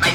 my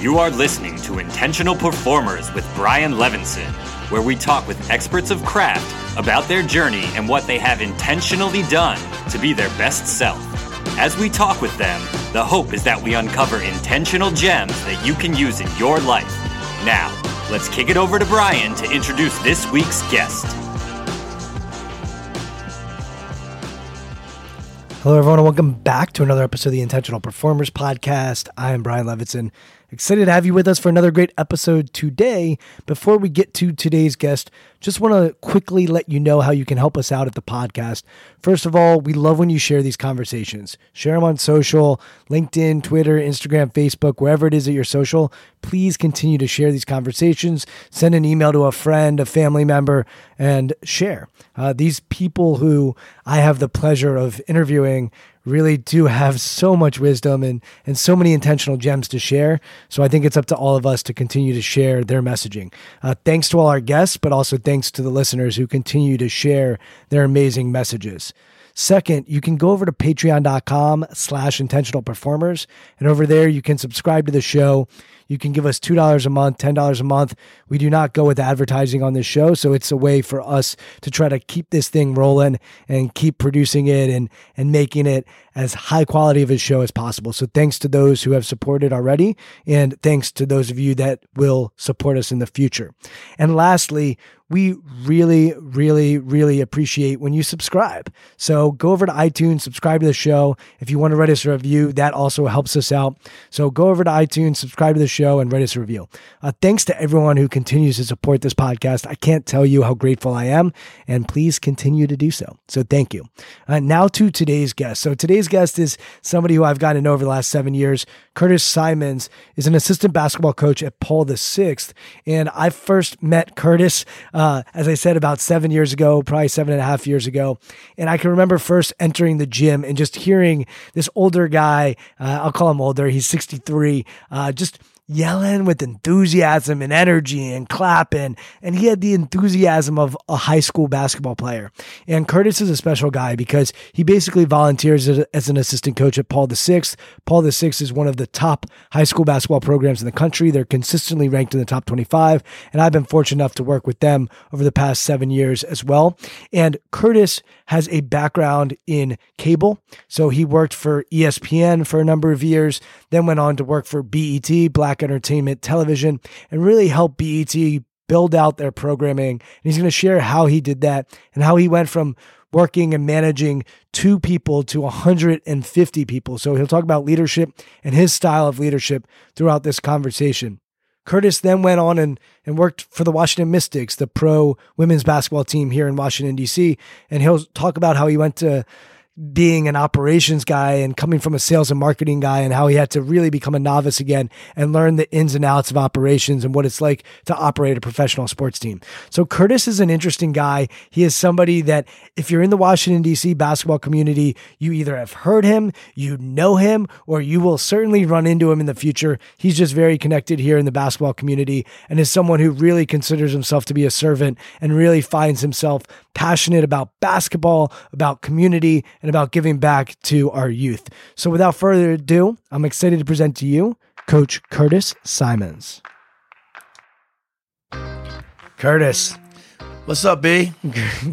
You are listening to Intentional Performers with Brian Levinson, where we talk with experts of craft about their journey and what they have intentionally done to be their best self. As we talk with them, the hope is that we uncover intentional gems that you can use in your life. Now, let's kick it over to Brian to introduce this week's guest. Hello, everyone, and welcome back to another episode of the Intentional Performers Podcast. I am Brian Levinson. Excited to have you with us for another great episode today. Before we get to today's guest, just want to quickly let you know how you can help us out at the podcast. First of all, we love when you share these conversations. Share them on social, LinkedIn, Twitter, Instagram, Facebook, wherever it is that you're social. Please continue to share these conversations. Send an email to a friend, a family member, and share. These people who I have the pleasure of interviewing really do have so much wisdom and so many intentional gems to share. So I think it's up to all of us to continue to share their messaging. Thanks to all our guests, but also thanks to the listeners who continue to share their amazing messages. Second, you can go over to patreon.com/intentionalperformers. And over there, you can subscribe to the show. You can give us $2 a month, $10 a month. We do not go with advertising on this show. So it's a way for us to try to keep this thing rolling and keep producing it and making it as high quality of a show as possible. So thanks to those who have supported already. And thanks to those of you that will support us in the future. And lastly, we really, really, really appreciate when you subscribe. So go over to iTunes, subscribe to the show. If you want to write us a review, that also helps us out. So go over to iTunes, subscribe to the show, and write us a review. Thanks to everyone who continues to support this podcast. I can't tell you how grateful I am, and please continue to do so. So thank you. Now to today's guest. So today's guest is somebody who I've gotten to know over the last 7 years. Curtis Simons is an assistant basketball coach at Paul VI. And I first met Curtis, as I said, about 7 years ago, probably 7.5 years ago. And I can remember first entering the gym and just hearing this older guy, I'll call him older, he's 63, just yelling with enthusiasm and energy and clapping. And he had the enthusiasm of a high school basketball player. And Curtis is a special guy because he basically volunteers as an assistant coach at Paul VI. Paul VI is one of the top high school basketball programs in the country. They're consistently ranked in the top 25. And I've been fortunate enough to work with them over the past 7 years as well. And Curtis has a background in cable. So he worked for ESPN for a number of years, then went on to work for BET, Black Entertainment Television, and really helped BET build out their programming. And he's going to share how he did that and how he went from working and managing 2 people to 150 people. So he'll talk about leadership and his style of leadership throughout this conversation. Curtis then went on and worked for the Washington Mystics, the pro women's basketball team here in Washington, D.C., and he'll talk about how he went to being an operations guy and coming from a sales and marketing guy and how he had to really become a novice again and learn the ins and outs of operations and what it's like to operate a professional sports team. So Curtis is an interesting guy. He is somebody that if you're in the Washington DC basketball community, you either have heard him, you know him, or you will certainly run into him in the future. He's just very connected here in the basketball community and is someone who really considers himself to be a servant and really finds himself passionate about basketball, about community, and about giving back to our youth. So without further ado, I'm excited to present to you Coach Curtis Simons. Curtis, What's up, B?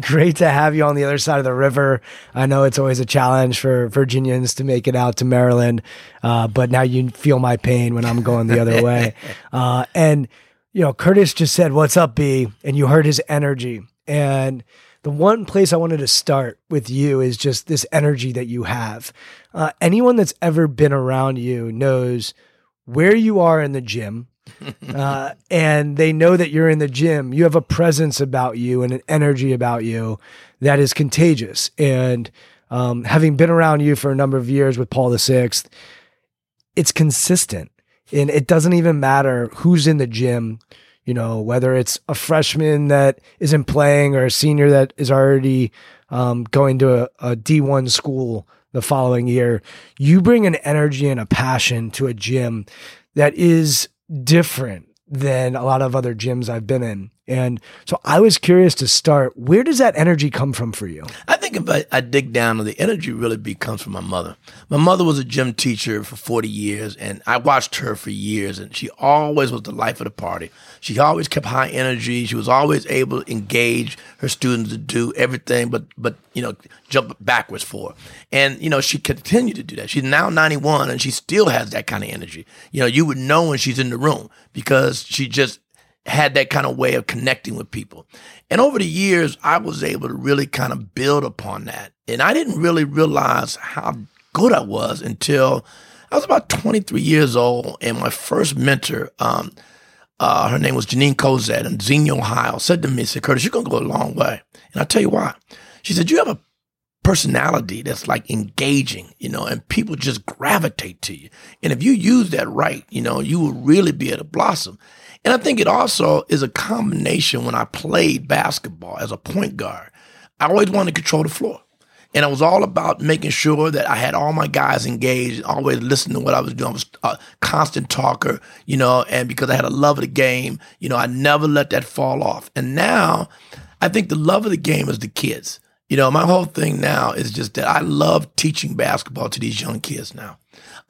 Great to have you on the other side of the river. I know it's always a challenge for Virginians to make it out to Maryland, but now you feel my pain when I'm going the other way. And, you know, Curtis just said, what's up, B? And you heard his energy. And the one place I wanted to start with you is just this energy that you have. Anyone that's ever been around you knows where you are in the gym. And they know that you're in the gym. You have a presence about you and an energy about you that is contagious. And having been around you for a number of years with Paul VI, it's consistent. And it doesn't even matter who's in the gym, you know, whether it's a freshman that isn't playing or a senior that is already going to a D1 school the following year. You bring an energy and a passion to a gym that is different than a lot of other gyms I've been in. And so I was curious to start, where does that energy come from for you? I think if I dig down, the energy really comes from my mother. My mother was a gym teacher for 40 years, and I watched her for years, and she always was the life of the party. She always kept high energy. She was always able to engage her students to do everything but you know, jump backwards for her. And, you know, she continued to do that. She's now 91, and she still has that kind of energy. You know, you would know when she's in the room because she just had that kind of way of connecting with people. And over the years, I was able to really kind of build upon that. And I didn't really realize how good I was until I was about 23 years old. And my first mentor, her name was Janine Cozette and Xenia High, said to me, said, Curtis, you're going to go a long way. And I'll tell you why. She said, you have a personality that's like engaging, you know, and people just gravitate to you. And if you use that right, you know, you will really be able to blossom. And I think it also is a combination when I played basketball as a point guard. I always wanted to control the floor. And it was all about making sure that I had all my guys engaged, always listening to what I was doing. I was a constant talker, you know, and because I had a love of the game, you know, I never let that fall off. And now I think the love of the game is the kids. You know, my whole thing now is just that I love teaching basketball to these young kids now.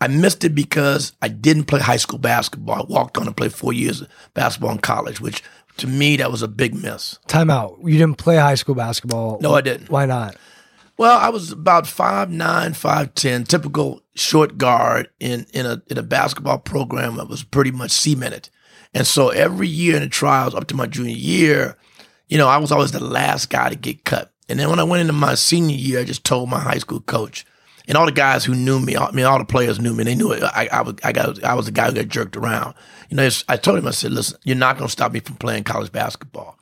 I missed it because I didn't play high school basketball. I walked on to play 4 years of basketball in college, which to me, that was a big miss. Time out. You didn't play high school basketball. No, I didn't. Why not? Well, I was about 5'9", 5'10", typical short guard in a basketball program that was pretty much cemented. And so every year in the trials up to my junior year, you know, I was always the last guy to get cut. And then when I went into my senior year, I just told my high school coach. And all the guys who knew me, I mean, all the players knew me. They knew it. I was the guy who got jerked around. You know, I told him, I said, listen, you're not going to stop me from playing college basketball.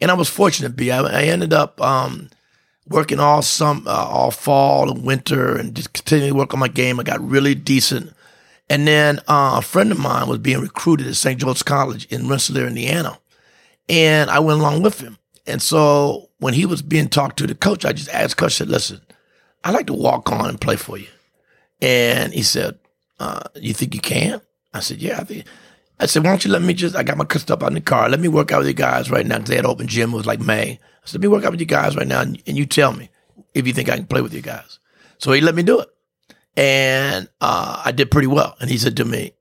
And I was fortunate to be. I ended up working all fall and winter and just continuing to work on my game. I got really decent. And then a friend of mine was being recruited at St. George's College in Rensselaer, Indiana. And I went along with him. And so when he was being talked to the coach, I just asked coach, I said, listen, I'd like to walk on and play for you. And he said, you think you can? I said, yeah. I said, why don't you let me I got my stuff out in the car. Let me work out with you guys right now because they had open gym. It was like May. I said, let me work out with you guys right now and you tell me if you think I can play with you guys. So he let me do it. And I did pretty well. And he said to me,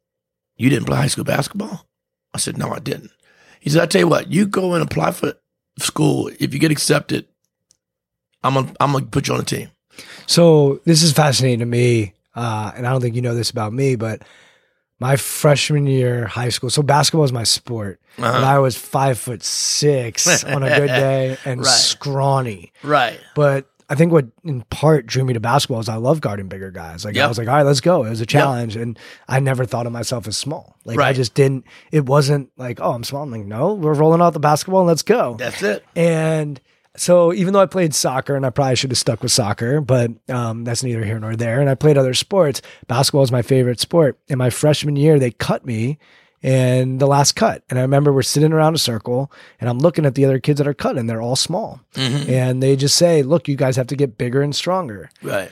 you didn't play high school basketball? I said, no, I didn't. He said, I tell you what, you go and apply for school. If you get accepted, I'm gonna put you on the team. So this is fascinating to me, and I don't think you know this about me, but my freshman year high school, so basketball is my sport, and I was 5'6" on a good day and scrawny. Right. But I think what in part drew me to basketball is I love guarding bigger guys. Like I was like, all right, let's go. It was a challenge. And I never thought of myself as small. Like I just didn't, it wasn't like, oh, I'm small. I'm like, no, we're rolling out the basketball and let's go. That's it. And so even though I played soccer and I probably should have stuck with soccer, but that's neither here nor there. And I played other sports. Basketball is my favorite sport. In my freshman year, they cut me in the last cut. And I remember we're sitting around a circle and I'm looking at the other kids that are cut and they're all small. Mm-hmm. And they just say, look, you guys have to get bigger and stronger. Right.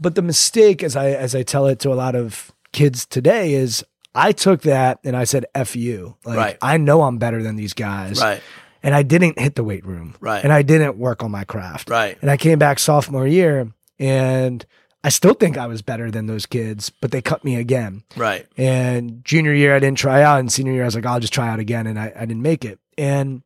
But the mistake, as I tell it to a lot of kids today, is I took that and I said, F you. Like, I know I'm better than these guys. Right. And I didn't hit the weight room. Right. And I didn't work on my craft. Right. And I came back sophomore year and I still think I was better than those kids, but they cut me again. Right. And junior year I didn't try out, and senior year I was like, I'll just try out again, and I didn't make it. And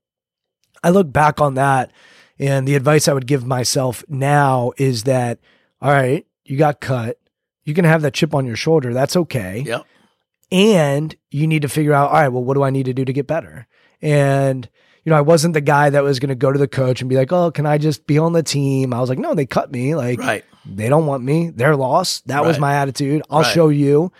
I look back on that, and the advice I would give myself now is that, all right, you got cut. You can have that chip on your shoulder. That's okay. Yep. And you need to figure out, all right, well, what do I need to do to get better? And, you know, I wasn't the guy that was going to go to the coach and be like, oh, can I just be on the team? I was like, no, they cut me. Like, right. They don't want me. They're lost. That was my attitude. I'll show you.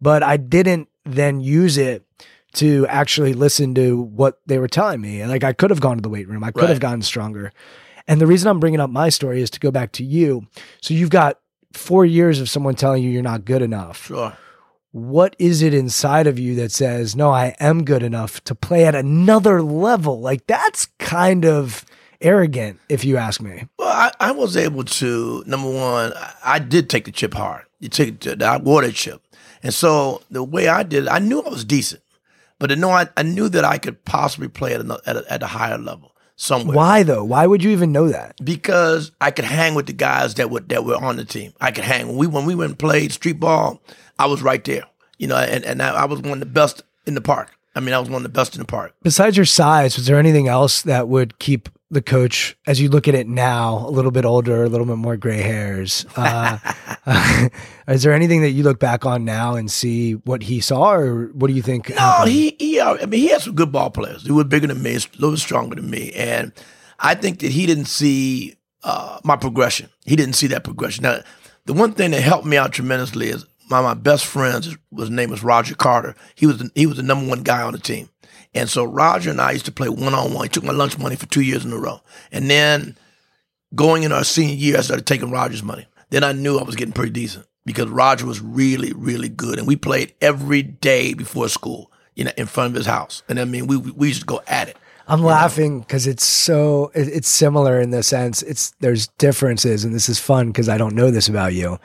But I didn't then use it to actually listen to what they were telling me. Like, I could have gone to the weight room. I could have gotten stronger. And the reason I'm bringing up my story is to go back to you. So you've got 4 years of someone telling you you're not good enough. Sure. What is it inside of you that says, no, I am good enough to play at another level? Like, that's kind of arrogant, if you ask me. Well, I was able to, number one, I did take the chip hard. I wore that chip. And so the way I did it, I knew I was decent. But I knew that I could possibly play at a higher level somewhere. Why, though? Why would you even know that? Because I could hang with the guys that were on the team. I could hang. When we went and played street ball, I was right there, you know, and I was one of the best in the park. I mean, I was one of the best in the park. Besides your size, was there anything else that would keep the coach, as you look at it now, a little bit older, a little bit more gray hairs? Is there anything that you look back on now and see what he saw, or what do you think? No, happened? He had some good ball players. They were bigger than me, a little stronger than me. And I think that he didn't see my progression. He didn't see that progression. Now, the one thing that helped me out tremendously is, my best friend, his name was Roger Carter. He was the number one guy on the team. And so Roger and I used to play one-on-one. He took my lunch money for 2 years in a row. And then going in our senior year, I started taking Roger's money. Then I knew I was getting pretty decent because Roger was really, really good. And we played every day before school, you know, in front of his house. And I mean, we used to go at it. I'm laughing because it's similar in the sense. There's differences, and this is fun because I don't know this about you.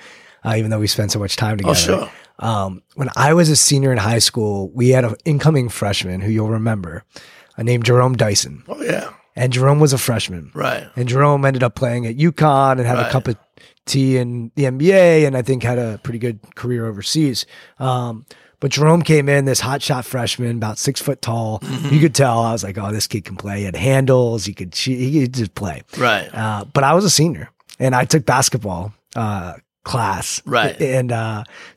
Even though we spent so much time together. Oh, sure. When I was a senior in high school, we had an incoming freshman who you'll remember, named Jerome Dyson. Oh, yeah. And Jerome was a freshman. Right. And Jerome ended up playing at UConn and had a cup of tea in the NBA, and I think had a pretty good career overseas. But Jerome came in, this hotshot freshman, about 6 foot tall. Mm-hmm. You could tell. I was like, oh, this kid can play. He had handles. He could just play. Right. But I was a senior, and I took basketball class. Right. And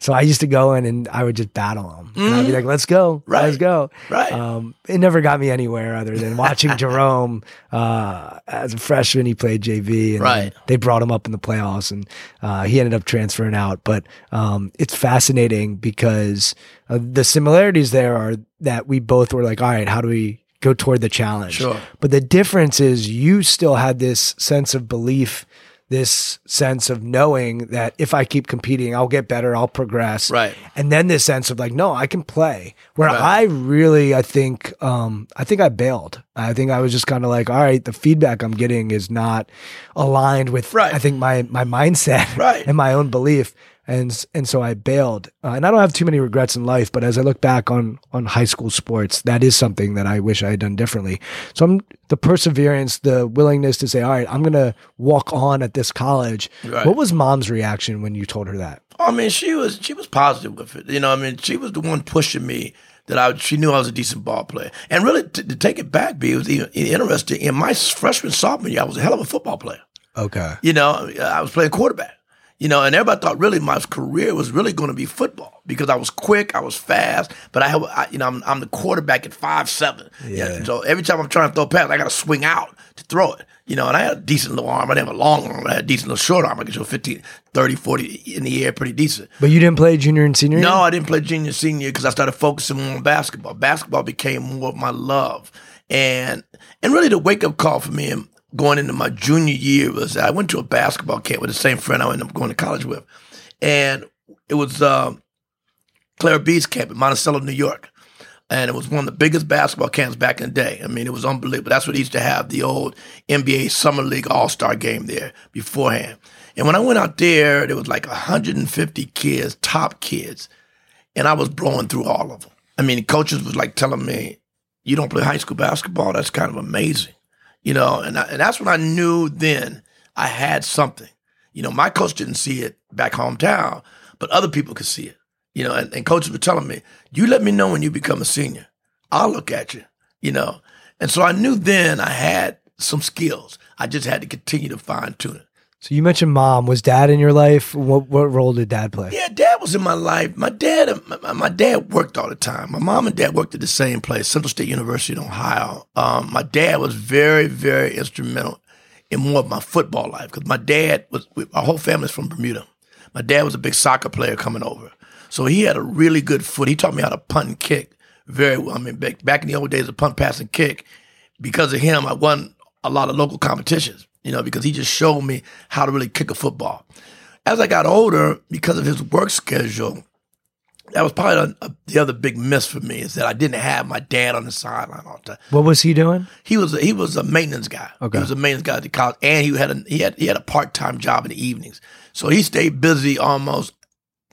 so I used to go in and I would just battle him. Mm-hmm. And I'd be like, let's go. Right. Let's go. Right. It never got me anywhere other than watching Jerome as a freshman. He played JV and they brought him up in the playoffs, and he ended up transferring out. But it's fascinating because the similarities there are that we both were like, all right, how do we go toward the challenge? Sure. But the difference is you still had this sense of belief, this sense of knowing that if I keep competing, I'll get better, I'll progress. Right. And then this sense of like, no, I can play. Where I think I bailed. I think I was just kind of like, all right, the feedback I'm getting is not aligned with, I think, my mindset and my own belief. And so I bailed. And I don't have too many regrets in life, but as I look back on high school sports, that is something that I wish I had done differently. So the perseverance, the willingness to say, all right, I'm going to walk on at this college. Right. What was mom's reaction when you told her that? I mean, she was positive with it. You know, I mean, she was the one pushing me that she knew I was a decent ball player. And really, to take it back, B, it was even interesting. In my freshman, sophomore year, I was a hell of a football player. Okay. You know, I was playing quarterback. You know, and everybody thought really my career was really going to be football because I was quick, I was fast, but I'm the quarterback at 5'7". Yeah. And so every time I'm trying to throw a pass, I got to swing out to throw it. You know, and I had a decent little arm. I didn't have a long arm. I had a decent little short arm. I could throw 15, 30, 40 in the air, pretty decent. But you didn't play junior and senior? No, I didn't play junior and senior because I started focusing more on basketball. Basketball became more of my love. And really the wake-up call for me and going into my junior year was I went to a basketball camp with the same friend I ended up going to college with. And it was Clair Bee's camp in Monticello, New York. And it was one of the biggest basketball camps back in the day. I mean, it was unbelievable. That's what they used to have, the old NBA Summer League All-Star game there beforehand. And when I went out there was like 150 kids, top kids. And I was blowing through all of them. I mean, coaches was like telling me, you don't play high school basketball? That's kind of amazing. You know, and that's when I knew then I had something. You know, my coach didn't see it back hometown, but other people could see it. You know, and coaches were telling me, you let me know when you become a senior. I'll look at you, you know. And so I knew then I had some skills. I just had to continue to fine tune it. So you mentioned mom. Was dad in your life? What role did dad play? Yeah, dad was in my life. My dad worked all the time. My mom and dad worked at the same place, Central State University in Ohio. My dad was very, very instrumental in more of my football life because my dad was, our whole family's from Bermuda. My dad was a big soccer player coming over. So he had a really good foot. He taught me how to punt and kick very well. I mean, back in the old days of punt, pass, and kick, because of him, I won a lot of local competitions. You know, because he just showed me how to really kick a football. As I got older, because of his work schedule, that was probably the other big miss for me is that I didn't have my dad on the sideline all the time. What was he doing? He was a maintenance guy. Okay. He was a maintenance guy at the college, and he had a part-time job in the evenings. So he stayed busy almost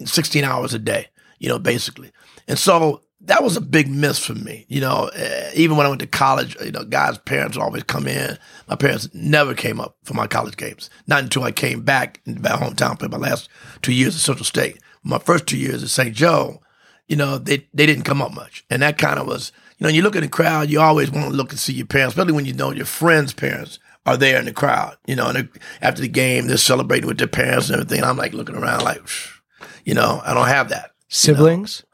16 hours a day, you know, basically. And so that was a big miss for me, you know. Even when I went to college, you know, guys' parents would always come in. My parents never came up for my college games, not until I came back into my hometown, played my last 2 years at Central State. My first 2 years at St. Joe, you know, they didn't come up much. And that kind of was, you know, when you look in the crowd, you always want to look and see your parents, especially when you know your friends' parents are there in the crowd, you know, and after the game, they're celebrating with their parents and everything. And I'm like looking around like, you know, I don't have that. Siblings? You know?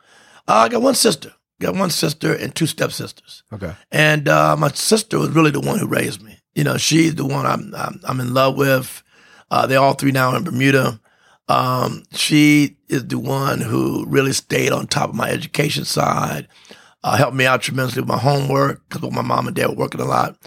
I got one sister. Got one sister and two stepsisters. Okay. And my sister was really the one who raised me. You know, she's the one I'm in love with. They're all three now in Bermuda. She is the one who really stayed on top of my education side, helped me out tremendously with my homework because my mom and dad were working a lot,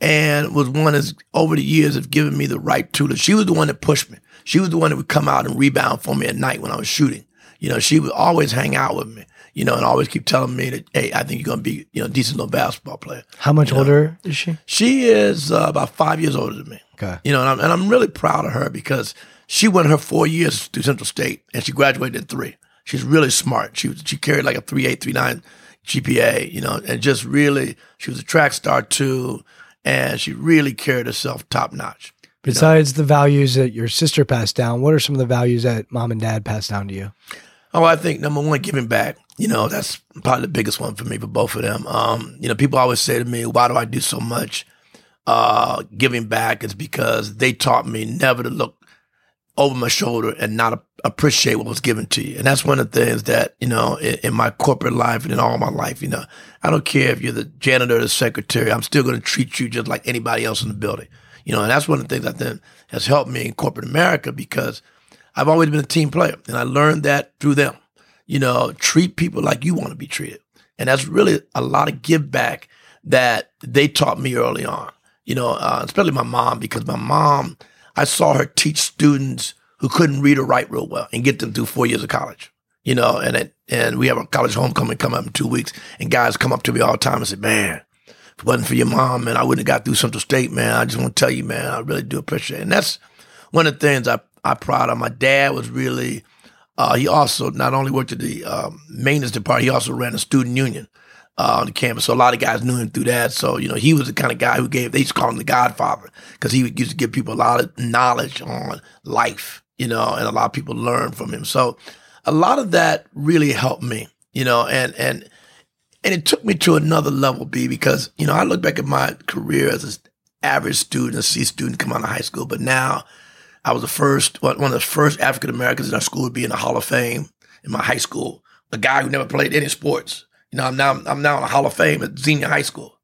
and was one that's over the years have given me the right tutor. She was the one that pushed me. She was the one that would come out and rebound for me at night when I was shooting. You know, she would always hang out with me. You know, and always keep telling me that, hey, I think you're going to be, you know, a decent little basketball player. How much older is she? She is about 5 years older than me. Okay. You know, and I'm really proud of her because she went her 4 years through Central State, and she graduated at 3. She's really smart. She carried like a 3.8, 3.9 GPA, you know, and just really, she was a track star too, and she really carried herself top notch. Besides the values that your sister passed down, what are some of the values that mom and dad passed down to you? Oh, I think number one, giving back. You know, that's probably the biggest one for me, for both of them. You know, people always say to me, why do I do so much giving back? It's because they taught me never to look over my shoulder and not appreciate what was given to you. And that's one of the things that, you know, in my corporate life and in all my life, you know, I don't care if you're the janitor or the secretary, I'm still going to treat you just like anybody else in the building. You know, and that's one of the things I think has helped me in corporate America because I've always been a team player, and I learned that through them. You know, treat people like you want to be treated. And that's really a lot of give back that they taught me early on, you know, especially my mom, because my mom, I saw her teach students who couldn't read or write real well and get them through 4 years of college, you know, and we have a college homecoming coming up in 2 weeks, and guys come up to me all the time and say, man, if it wasn't for your mom, man, I wouldn't have got through Central State, man. I just want to tell you, man, I really do appreciate it. And that's one of the things I'm proud of. My dad was really... he also not only worked at the maintenance department, he also ran a student union on the campus. So a lot of guys knew him through that. So, you know, he was the kind of guy who they used to call him the Godfather because he used to give people a lot of knowledge on life, you know, and a lot of people learned from him. So a lot of that really helped me, you know, and it took me to another level, B, because, you know, I look back at my career as an average student, a C student coming out of high school, but now I was one of the first African-Americans in our school to be in the Hall of Fame in my high school, a guy who never played any sports. You know, I'm now in the Hall of Fame at Xenia High School.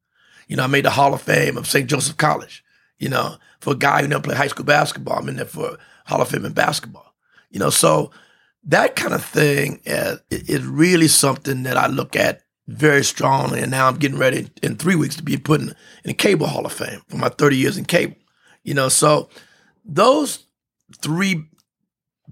You know, I made the Hall of Fame of St. Joseph College. You know, for a guy who never played high school basketball, I'm in there for Hall of Fame in basketball. You know, so that kind of thing is really something that I look at very strongly. And now I'm getting ready in 3 weeks to be put in the Cable Hall of Fame for my 30 years in cable. You know, so those three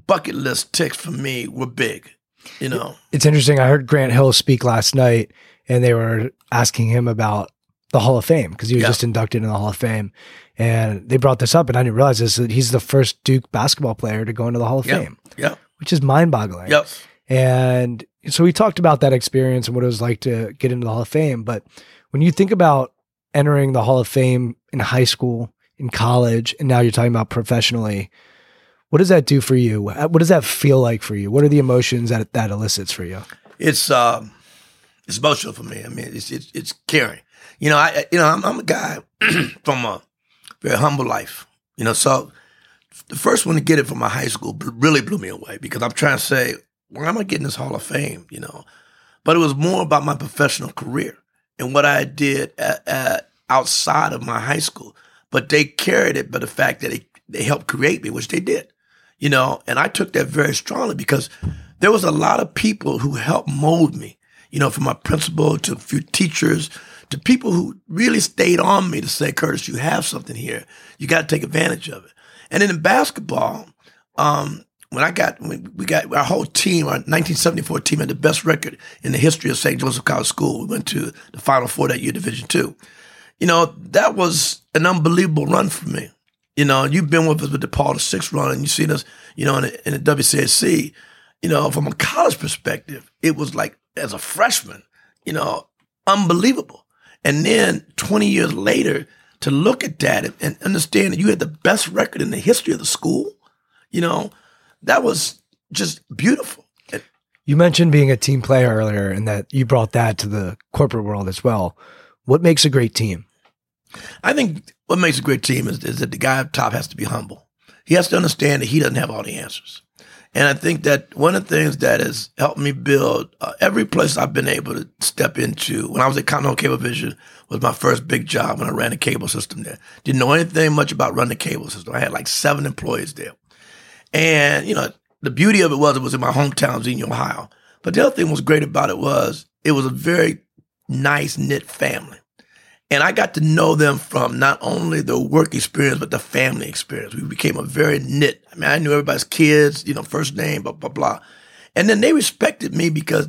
bucket list ticks for me were big, you know. It's interesting. I heard Grant Hill speak last night, and they were asking him about the Hall of Fame because he was just inducted in the Hall of Fame. And they brought this up, and I didn't realize this, that he's the first Duke basketball player to go into the Hall of Fame. Yeah. Which is mind-boggling. Yep. And so we talked about that experience and what it was like to get into the Hall of Fame. But when you think about entering the Hall of Fame in high school, in college, and now you're talking about professionally, what does that do for you? What does that feel like for you? What are the emotions that elicits for you? It's it's emotional for me. I mean, it's caring. You know, I'm a guy from a very humble life. You know, so the first one to get it from my high school really blew me away because I'm trying to say, well, I'm going to get in this Hall of Fame, you know. But it was more about my professional career and what I did outside of my high school. But they carried it by the fact that they helped create me, which they did, you know. And I took that very strongly because there was a lot of people who helped mold me, you know, from my principal to a few teachers to people who really stayed on me to say, Curtis, you have something here. You got to take advantage of it. And then in basketball, when we got our whole team, our 1974 team had the best record in the history of St. Joseph College School. We went to the Final Four that year, Division II. You know, that was an unbelievable run for me. You know, you've been with us with the Paul VI run, and you've seen us, you know, in the WCSC. You know, from a college perspective, it was like, as a freshman, you know, unbelievable. And then 20 years later, to look at that and understand that you had the best record in the history of the school, you know, that was just beautiful. You mentioned being a team player earlier and that you brought that to the corporate world as well. What makes a great team? I think what makes a great team is that the guy up top has to be humble. He has to understand that he doesn't have all the answers. And I think that one of the things that has helped me build every place I've been able to step into, when I was at Continental Cablevision, was my first big job when I ran the cable system there. Didn't know anything much about running the cable system. I had like 7 employees there. And, you know, the beauty of it was in my hometown, Xenia, Ohio. But the other thing was great about it was a very nice knit family. And I got to know them from not only the work experience, but the family experience. We became a very knit. I mean, I knew everybody's kids, you know, first name, blah, blah, blah. And then they respected me because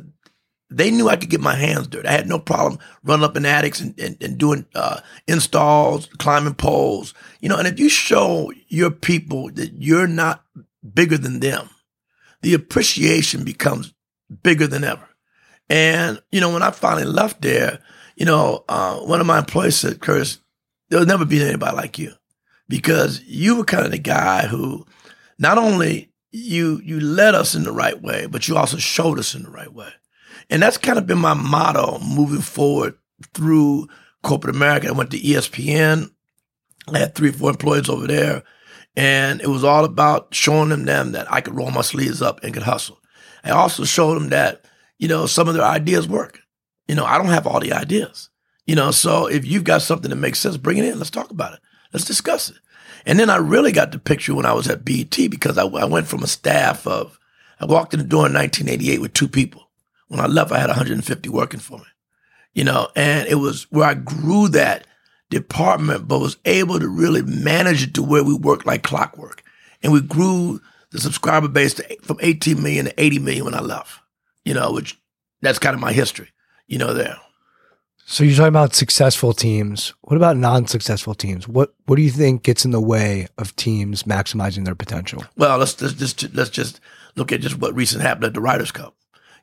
they knew I could get my hands dirty. I had no problem running up in attics and doing installs, climbing poles. You know, and if you show your people that you're not bigger than them, the appreciation becomes bigger than ever. And, you know, when I finally left there, you know, one of my employees said, Curtis, there'll never be anybody like you because you were kind of the guy who not only you led us in the right way, but you also showed us in the right way. And that's kind of been my motto moving forward through corporate America. I went to ESPN. I had 3 or 4 employees over there. And it was all about showing them that I could roll my sleeves up and could hustle. I also showed them that, you know, some of their ideas work. You know, I don't have all the ideas, you know, so if you've got something that makes sense, bring it in. Let's talk about it. Let's discuss it. And then I really got the picture when I was at BET because I went from a staff of, I walked in the door in 1988 with 2 people. When I left, I had 150 working for me, you know, and it was where I grew that department, but was able to really manage it to where we worked like clockwork. And we grew the subscriber base from 18 million to 80 million when I left, you know, which that's kind of my history. You know, there. So you're talking about successful teams. What about non-successful teams? What do you think gets in the way of teams maximizing their potential? Well, let's just look at just what recently happened at the Ryder Cup.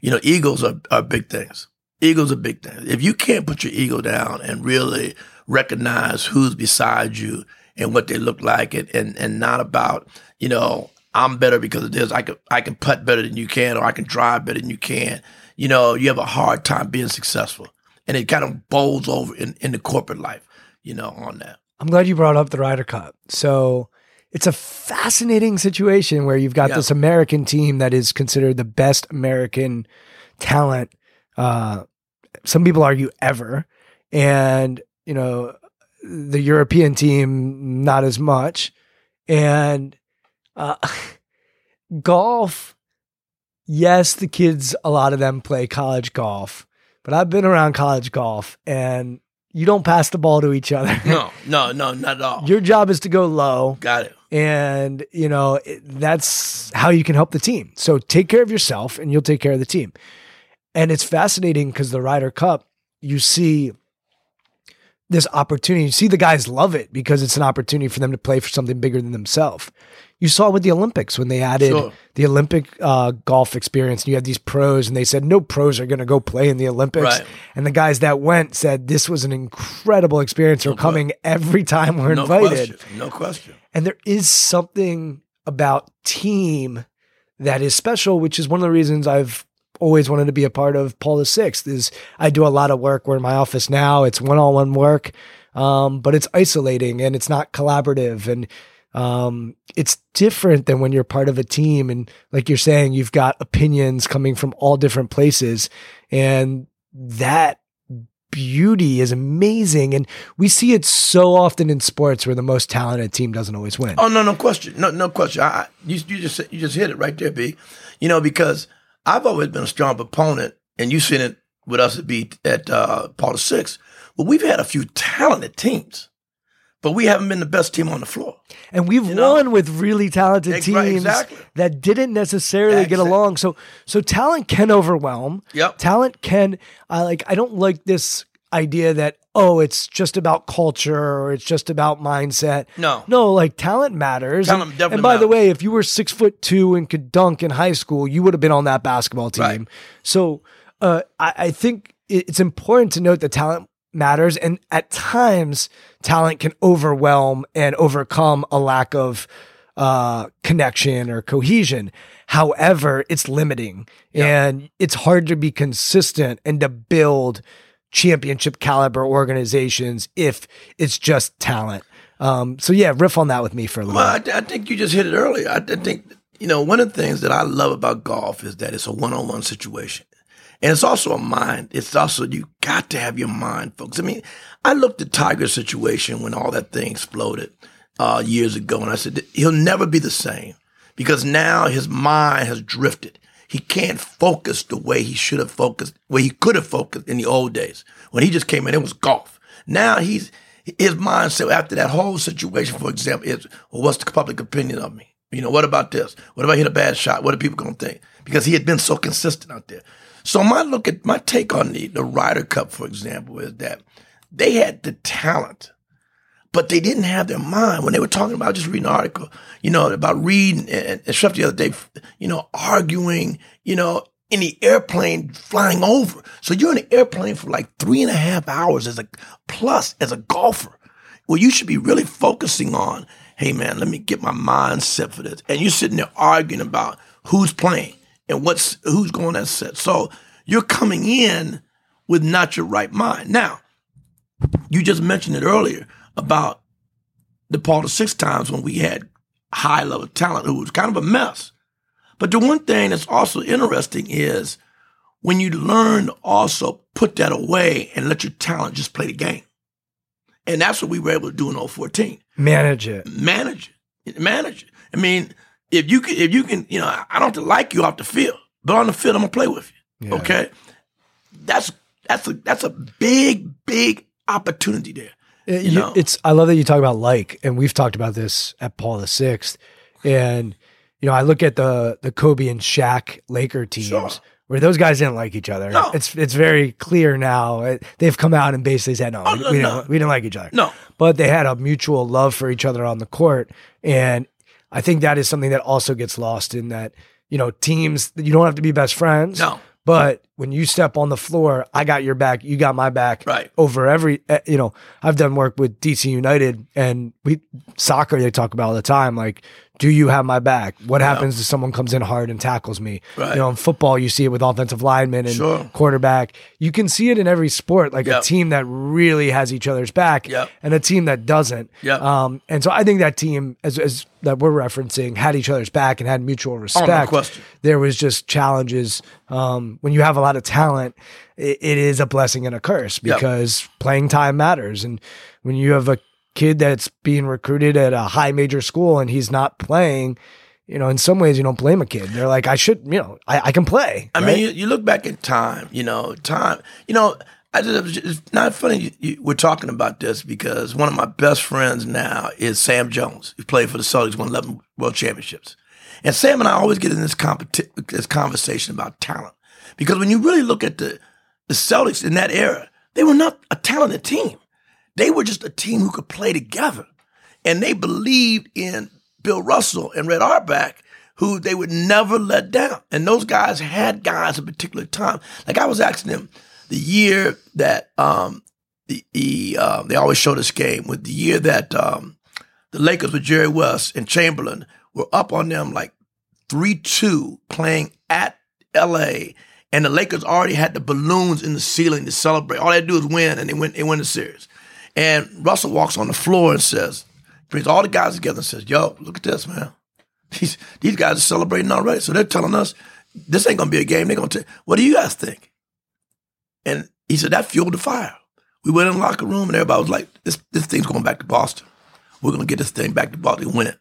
You know, egos are big things. Egos are big things. If you can't put your ego down and really recognize who's beside you and what they look like and not about, you know, I'm better because of this. I can putt better than you can, or I can drive better than you can. You know, you have a hard time being successful. And it kind of bowls over in the corporate life, you know, on that. I'm glad you brought up the Ryder Cup. So it's a fascinating situation where you've got this American team that is considered the best American talent, some people argue ever. And, you know, the European team, not as much. And golf... Yes, the kids, a lot of them play college golf, but I've been around college golf and you don't pass the ball to each other. No, not at all. Your job is to go low. Got it. And, you know, that's how you can help the team. So take care of yourself and you'll take care of the team. And it's fascinating because the Ryder Cup, you see this opportunity. You see the guys love it because it's an opportunity for them to play for something bigger than themselves. You saw it with the Olympics when they added the Olympic golf experience. And you had these pros and they said, no pros are going to go play in the Olympics. Right. And the guys that went said, this was an incredible experience. We're coming every time we're invited. No question. And there is something about team that is special, which is one of the reasons I've always wanted to be a part of Paul VI is I do a lot of work. We're in my office now. It's one-on-one work, but it's isolating and it's not collaborative. And it's different than when you're part of a team. And like you're saying, you've got opinions coming from all different places. And that beauty is amazing. And we see it so often in sports where the most talented team doesn't always win. Oh, no question. No question. You just hit it right there, B. You know, because I've always been a strong proponent, and you've seen it with us at Paul VI, but we've had a few talented teams, but we haven't been the best team on the floor. And we've won with really talented teams that didn't necessarily get along. So talent can overwhelm. Yep. Talent can, I don't like this idea that, oh, it's just about culture or it's just about mindset. No, talent matters. And by the way, if you were 6'2" and could dunk in high school, you would have been on that basketball team. Right. So I think it's important to note that talent matters. And at times talent can overwhelm and overcome a lack of connection or cohesion. However, it's limiting and it's hard to be consistent and to build championship caliber organizations if it's just talent. So riff on that with me for a little bit. I think you just hit it earlier. I think, one of the things that I love about golf is that it's a one-on-one situation. And it's also a mind. It's also, you got to have your mind, folks. I mean, I looked at Tiger's situation when all that thing exploded years ago, and I said, he'll never be the same because now his mind has drifted. He can't focus the way he should have focused, where he could have focused in the old days. When he just came in, it was golf. Now his mindset after that whole situation, for example, is, well, what's the public opinion of me? What about this? What if I hit a bad shot? What are people going to think? Because he had been so consistent out there. So my take on the Ryder Cup, for example, is that they had the talent, but they didn't have their mind. When they were talking about, just reading an article, about reading and stuff the other day, arguing, in the airplane flying over. So you're in the airplane for like 3.5 hours as a golfer. Well, you should be really focusing on, hey man, let me get my mindset for this. And you're sitting there arguing about who's playing and who's going that set. So you're coming in with not your right mind. Now, you just mentioned it earlier about the Paul VI times when we had high level talent, it was kind of a mess. But the one thing that's also interesting is when you learn to also put that away and let your talent just play the game. And that's what we were able to do in 2014. Manage it. I mean, if you can, I don't have to like you off the field, but on the field, I'm gonna play with you. Yeah. Okay, that's a big opportunity there. I love that you talk about and we've talked about this at Paul VI, and I look at the Kobe and Shaq Laker teams where those guys didn't like each other. No. It's very clear now. They've come out and basically said we didn't like each other. No, but they had a mutual love for each other on the court, and I think that is something that also gets lost in that teams. You don't have to be best friends. No. But when you step on the floor, I got your back, you got my back. Right. Over every, I've done work with DC United and soccer, they talk about all the time. Like, do you have my back? What happens if someone comes in hard and tackles me? Right. In football, you see it with offensive linemen and quarterback. You can see it in every sport, like a team that really has each other's back and a team that doesn't. Yep. And so I think that team, as that we're referencing, had each other's back and had mutual respect. Oh, no question. There was just challenges. When you have a lot of talent, it is a blessing and a curse because playing time matters. And when you have a kid that's being recruited at a high major school and he's not playing, in some ways you don't blame a kid. They're like, I should, I can play. I mean, you look back at time, it's not funny we're talking about this because one of my best friends now is Sam Jones, who played for the Celtics, won 11 world championships. And Sam and I always get in this conversation about talent. Because when you really look at the Celtics in that era, they were not a talented team. They were just a team who could play together. And they believed in Bill Russell and Red Auerbach, who they would never let down. And those guys had guys at a particular time. Like I was asking them, the year that they always show this game, with the year that the Lakers with Jerry West and Chamberlain were up on them like 3-2 playing at L.A., And the Lakers already had the balloons in the ceiling to celebrate. All they do is win, and they win the series. And Russell walks on the floor and says, brings all the guys together and says, yo, look at this, man. These guys are celebrating already. So they're telling us, this ain't going to be a game. They're going to tell, what do you guys think? And he said, that fueled the fire. We went in the locker room, and everybody was like, this thing's going back to Boston. We're going to get this thing back to Boston and win it.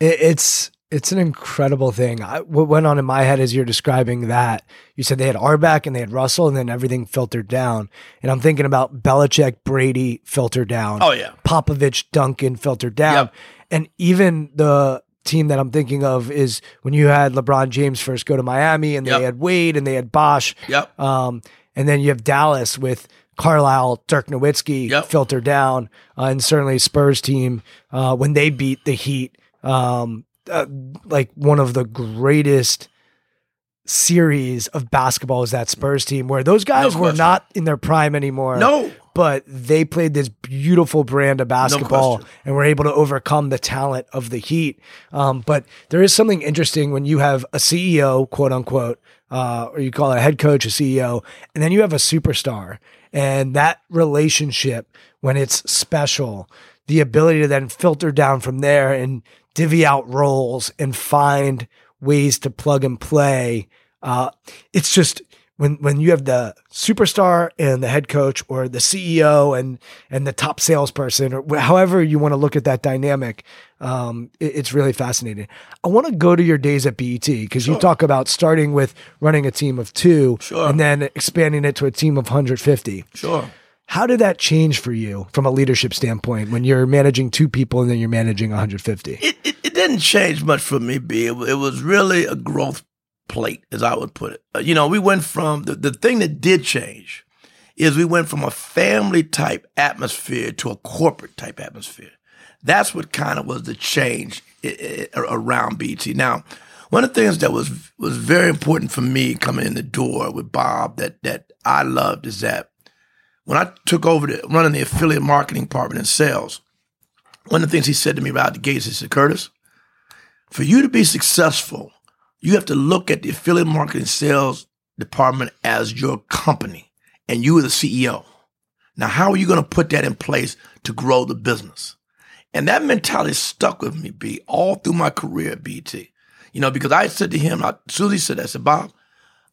It's an incredible thing. What went on in my head as you're describing that, you said they had Auerbach and they had Russell, and then everything filtered down. And I'm thinking about Belichick, Brady filtered down. Oh, yeah. Popovich, Duncan filtered down. Yep. And even the team that I'm thinking of is when you had LeBron James first go to Miami, and they had Wade, and they had Bosch. Yep. And then you have Dallas with Carlisle, Dirk Nowitzki filtered down, and certainly Spurs team when they beat the Heat. Like one of the greatest series of basketball is that Spurs team where those guys were not in their prime anymore. No, but they played this beautiful brand of basketball and were able to overcome the talent of the Heat. But there is something interesting when you have a CEO, quote unquote, or you call it a head coach, a CEO, and then you have a superstar, and that relationship when it's special, the ability to then filter down from there and divvy out roles and find ways to plug and play. It's just when you have the superstar and the head coach or the CEO and the top salesperson or however you want to look at that dynamic, it's really fascinating. I want to go to your days at BET because you talk about starting with running a team of two and then expanding it to a team of 150. Sure. How did that change for you from a leadership standpoint when you're managing two people and then you're managing 150? It didn't change much for me, B. It was really a growth plate, as I would put it. You know, we went from, the thing that did change is we went from a family-type atmosphere to a corporate-type atmosphere. That's what kind of was the change around BT. Now, one of the things that was very important for me coming in the door with Bob that I loved is that when I took over running the affiliate marketing department and sales, one of the things he said to me right out the gates, he said, Curtis, for you to be successful, you have to look at the affiliate marketing sales department as your company, and you are the CEO. Now, how are you going to put that in place to grow the business? And that mentality stuck with me, B, all through my career at BET. You know, because I said to him, as soon as he said that, I said, Bob,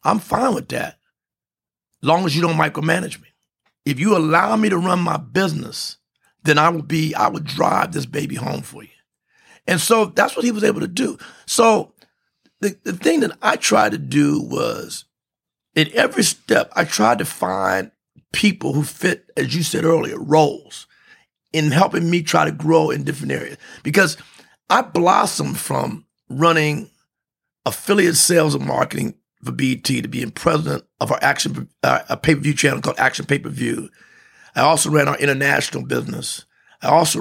I'm fine with that, as long as you don't micromanage me. If you allow me to run my business, then I will drive this baby home for you. And so that's what he was able to do. So the thing that I tried to do was at every step, I tried to find people who fit, as you said earlier, roles in helping me try to grow in different areas. Because I blossomed from running affiliate sales and marketing for BET to being president of our action a pay-per-view channel called Action Pay-Per-View. I also ran our international business. I also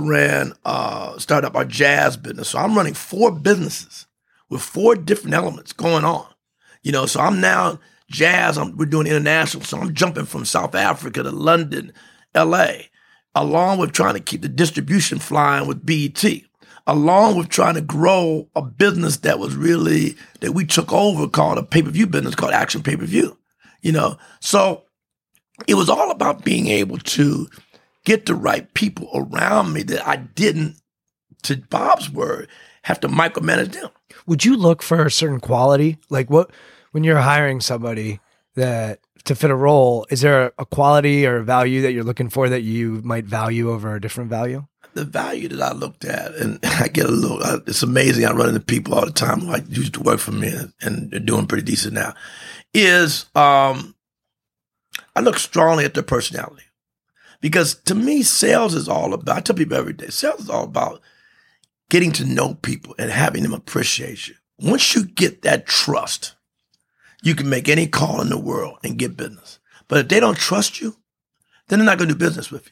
started up our jazz business. So I'm running four businesses with four different elements going on. You know, so I'm now jazz, we're doing international. So I'm jumping from South Africa to London, LA, along with trying to keep the distribution flying with BET, along with trying to grow a business that was really, that we took over called a pay-per-view business called Action Pay-Per-View, you know. So it was all about being able to get the right people around me that I didn't, to Bob's word, have to micromanage them. Would you look for a certain quality? Like what, when you're hiring somebody that to fit a role, is there a quality or a value that you're looking for that you might value over a different value? The value that I looked at, and I get a little, it's amazing. I run into people all the time who like, used to work for me and they're doing pretty decent now, is I look strongly at their personality. Because to me, sales is all about, I tell people every day, sales is all about getting to know people and having them appreciate you. Once you get that trust, you can make any call in the world and get business. But if they don't trust you, then they're not going to do business with you.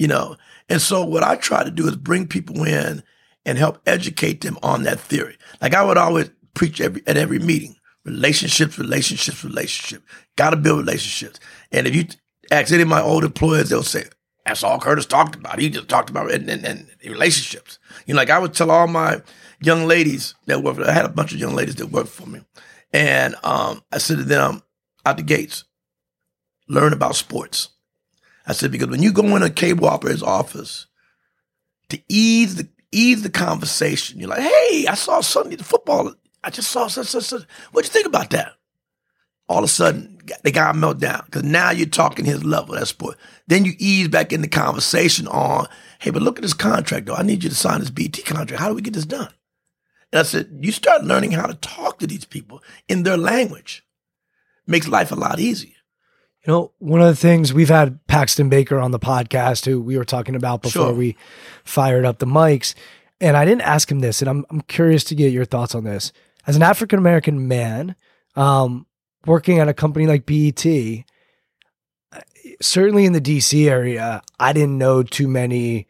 You know, and so what I try to do is bring people in and help educate them on that theory. Like I would always preach at every meeting, relationships. Got to build relationships. And if you ask any of my old employees, they'll say, that's all Curtis talked about. He just talked about and relationships. You know, like I would tell all my young ladies that worked for me. I had a bunch of young ladies that worked for me. And I said to them, out the gates. Learn about sports. I said, because when you go in a cable operator's office to ease the conversation, you're like, hey, I saw Sunday football. I just saw such. What'd you think about that? All of a sudden, the guy melt down because now you're talking his level. That's sport. Then you ease back in the conversation on, hey, but look at this contract, though. I need you to sign this BT contract. How do we get this done? And I said, you start learning how to talk to these people in their language. Makes life a lot easier. You know, one of the things, we've had Paxton Baker on the podcast, who we were talking about before we fired up the mics. And I didn't ask him this, and I'm curious to get your thoughts on this. As an African-American man, working at a company like BET, certainly in the DC area, I didn't know too many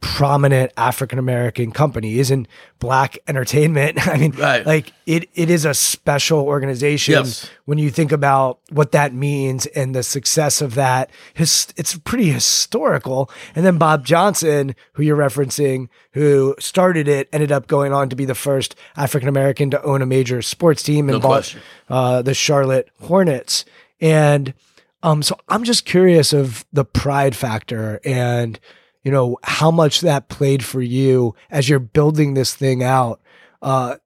prominent African-American companies in black entertainment. I mean, like it is a special organization when you think about what that means and the success of that. It's pretty historical. And then Bob Johnson, who you're referencing, who started it, ended up going on to be the first African-American to own a major sports team and bought the Charlotte Hornets. And so I'm just curious of the pride factor and, you know, how much that played for you as you're building this thing out.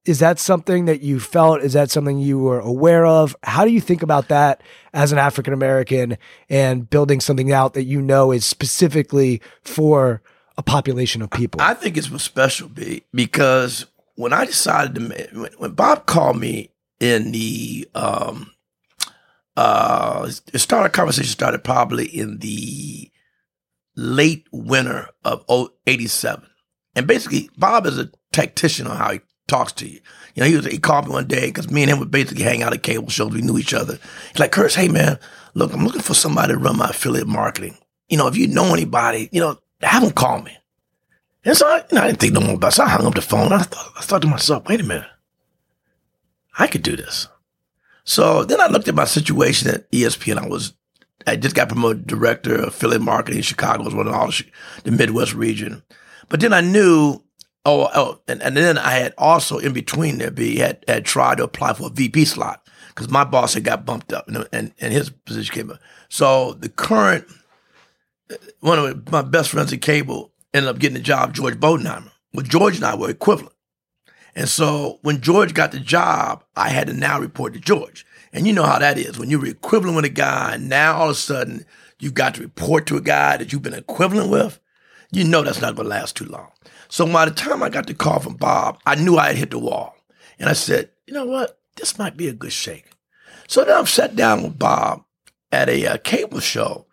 Is that something that you felt? Is that something you were aware of? How do you think about that as an African-American and building something out that you know is specifically for a population of people? I think it's special, B, because when I decided to, when Bob called me in the, conversation started probably in the late winter of 87. And basically, Bob is a tactician on how he talks to you. You know, he called me one day because me and him would basically hang out at cable shows. We knew each other. He's like, Curtis, hey, man, look, I'm looking for somebody to run my affiliate marketing. You know, if you know anybody, you know, have them call me. And so I didn't think no more about it. So I hung up the phone. I thought to myself, wait a minute. I could do this. So then I looked at my situation at ESPN. I just got promoted director of affiliate marketing in Chicago. It was one of all the Midwest region. But then I knew, and then I had also in between there, had tried to apply for a VP slot because my boss had got bumped up and his position came up. So the current, one of my best friends at cable ended up getting the job, George Bodenheimer. Well, George and I were equivalent. And so when George got the job, I had to now report to George. And you know how that is. When you're equivalent with a guy, and now all of a sudden you've got to report to a guy that you've been equivalent with, you know that's not going to last too long. So by the time I got the call from Bob, I knew I had hit the wall. And I said, you know what? This might be a good shake. So then I sat down with Bob at a cable show,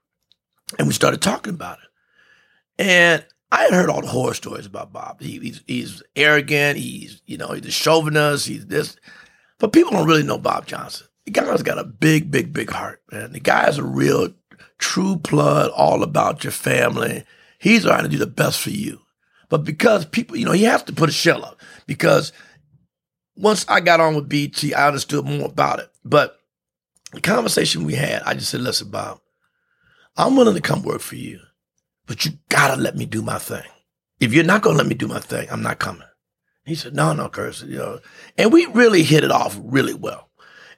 and we started talking about it. And I had heard all the horror stories about Bob. He's arrogant. He's a chauvinist. He's this. But people don't really know Bob Johnson. The guy's got a big, big, big heart, man. The guy's a real true blood, all about your family. He's trying to do the best for you. But because people, you know, he has to put a shell up. Because once I got on with BT, I understood more about it. But the conversation we had, I just said, listen, Bob, I'm willing to come work for you, but you got to let me do my thing. If you're not going to let me do my thing, I'm not coming. He said, no, Curtis. You know, and we really hit it off really well.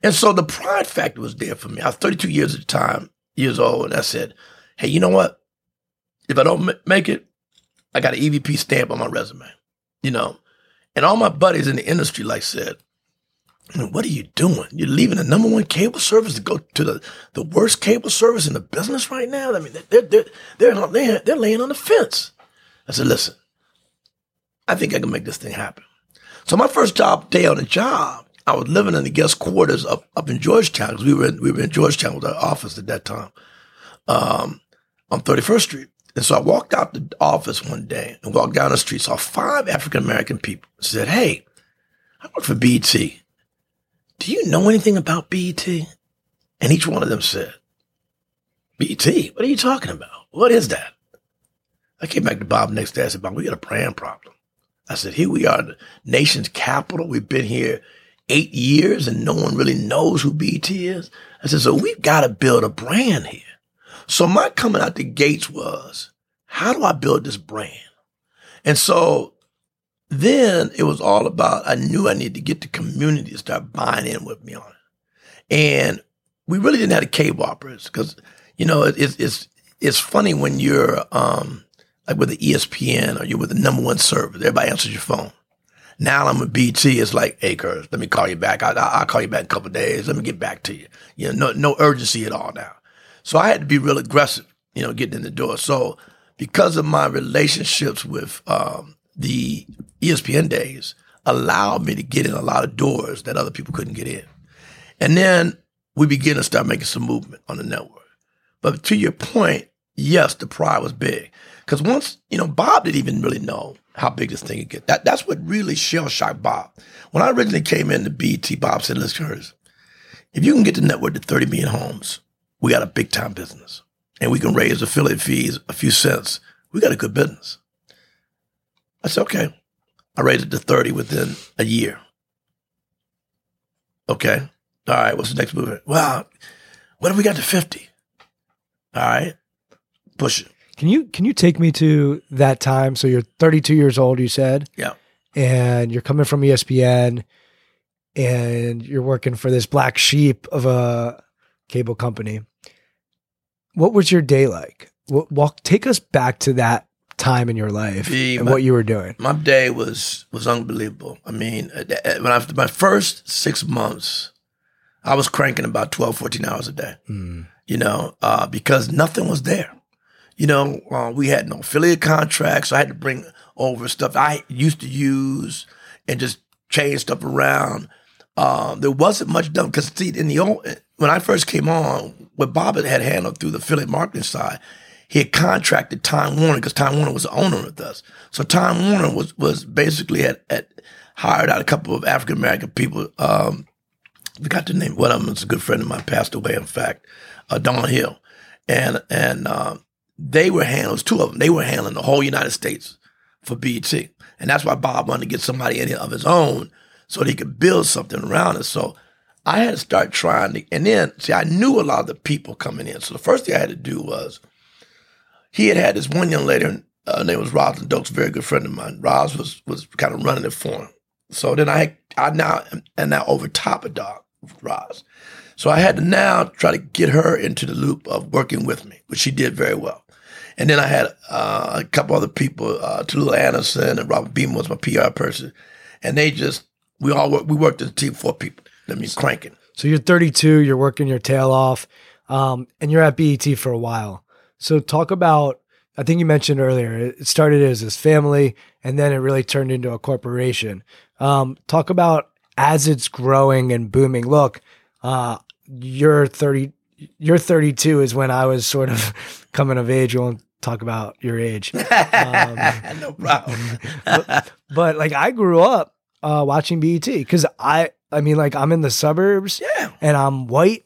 And so the pride factor was there for me. I was 32 years old, and I said, hey, you know what? If I don't make it, I got an EVP stamp on my resume, you know? And all my buddies in the industry, like, said, what are you doing? You're leaving the number one cable service to go to the worst cable service in the business right now? I mean, they're laying on the fence. I said, listen, I think I can make this thing happen. So my first day on the job, I was living in the guest quarters up in Georgetown because we were in Georgetown with our office at that time on 31st Street. And so I walked out the office one day and walked down the street, saw 5 African-American people. I said, hey, I work for BET. Do you know anything about BET? And each one of them said, BET? What are you talking about? What is that? I came back to Bob the next day. I said, Bob, we got a brand problem. I said, here we are, the nation's capital. We've been here 8 years and no one really knows who BET is. I said, so we've got to build a brand here. So my coming out the gates was, how do I build this brand? And so then it was all about, I knew I needed to get the community to start buying in with me on it. And we really didn't have the cable operators because, you know, it's funny when you're like with the ESPN or you're with the number one service, everybody answers your phone. Now I'm with BT. It's like, hey, Curtis, let me call you back. I'll call you back in a couple of days. Let me get back to you. You know, no urgency at all now. So I had to be real aggressive, you know, getting in the door. So because of my relationships with the ESPN days, allowed me to get in a lot of doors that other people couldn't get in. And then we begin to start making some movement on the network. But to your point, yes, the pride was big. Because once, you know, Bob didn't even really know how big this thing could get. That's what really shell-shocked Bob. When I originally came into BET, Bob said, listen, Curtis, if you can get the network to 30 million homes, we got a big-time business. And we can raise affiliate fees a few cents. We got a good business. I said, okay. I raised it to 30 within a year. Okay. All right, what's the next move? Well, what if we got to 50? All right, push it. Can you take me to that time? So you're 32 years old, you said. Yeah. And you're coming from ESPN, and you're working for this black sheep of a cable company. What was your day like? Take us back to that time in your life what you were doing. My day was unbelievable. I mean, after my first 6 months, I was cranking about 12, 14 hours a day. Mm. You know, because nothing was there. You know, we had no affiliate contracts. So I had to bring over stuff I used to use and just change stuff around. There wasn't much done because, see, when I first came on, what Bob had handled through the affiliate marketing side, he had contracted Time Warner because Time Warner was the owner with us. So Time Warner was basically had hired out a couple of African American people. I forgot the name. One of them is a good friend of mine, passed away, in fact. Don Hill, and they were handlers, two of them. They were handling the whole United States for BET. And that's why Bob wanted to get somebody in here of his own so that he could build something around it. So I had to start trying to, and then, see, I knew a lot of the people coming in. So the first thing I had to do was, he had this one young lady, her name was Roslyn Doakes, a very good friend of mine. Roz was kind of running it for him. So then I now over top of Roz. So I had to now try to get her into the loop of working with me, which she did very well. And then I had a couple other people, Tallulah Anderson and Robert Beeman was my PR person. And they just, we worked as a team, 4 people. I mean, cranking. So you're 32, you're working your tail off, and you're at BET for a while. So talk about, I think you mentioned earlier, it started as this family, and then it really turned into a corporation. Talk about as it's growing and booming. Look, Your 32 is when I was sort of coming of age. You won't talk about your age. No problem. but like I grew up watching BET because I mean I'm in the suburbs, yeah, and I'm white,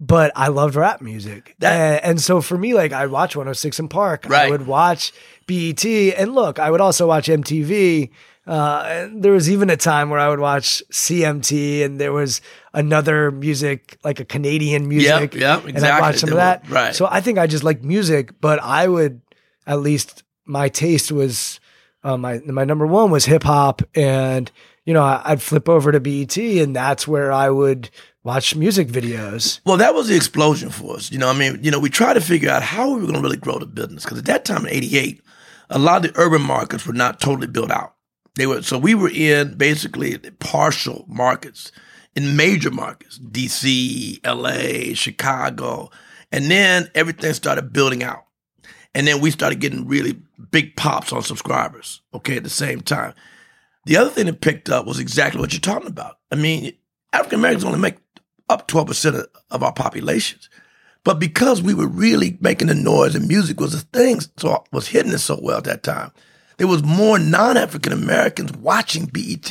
but I loved rap music. And so for me, like I'd watch 106 in Park. Right. I would watch BET, and look, I would also watch MTV. There was even a time where I would watch CMT, and there was another music, like a Canadian music. Yeah, exactly. And I watched some of that. Right. So I think I just liked music, but I would, at least my taste was, my number one was hip hop. And, you know, I'd flip over to BET, and that's where I would watch music videos. Well, that was the explosion for us. You know, I mean, you know, we tried to figure out how we were going to really grow the business. Cause at that time in 88, a lot of the urban markets were not totally built out. So we were in basically partial markets, in major markets, DC, LA, Chicago. And then everything started building out. And then we started getting really big pops on subscribers, okay, at the same time. The other thing that picked up was exactly what you're talking about. I mean, African Americans only make up 12% of our populations. But because we were really making the noise and music was a thing, so was hitting it so well at that time, there was more non-African Americans watching BET.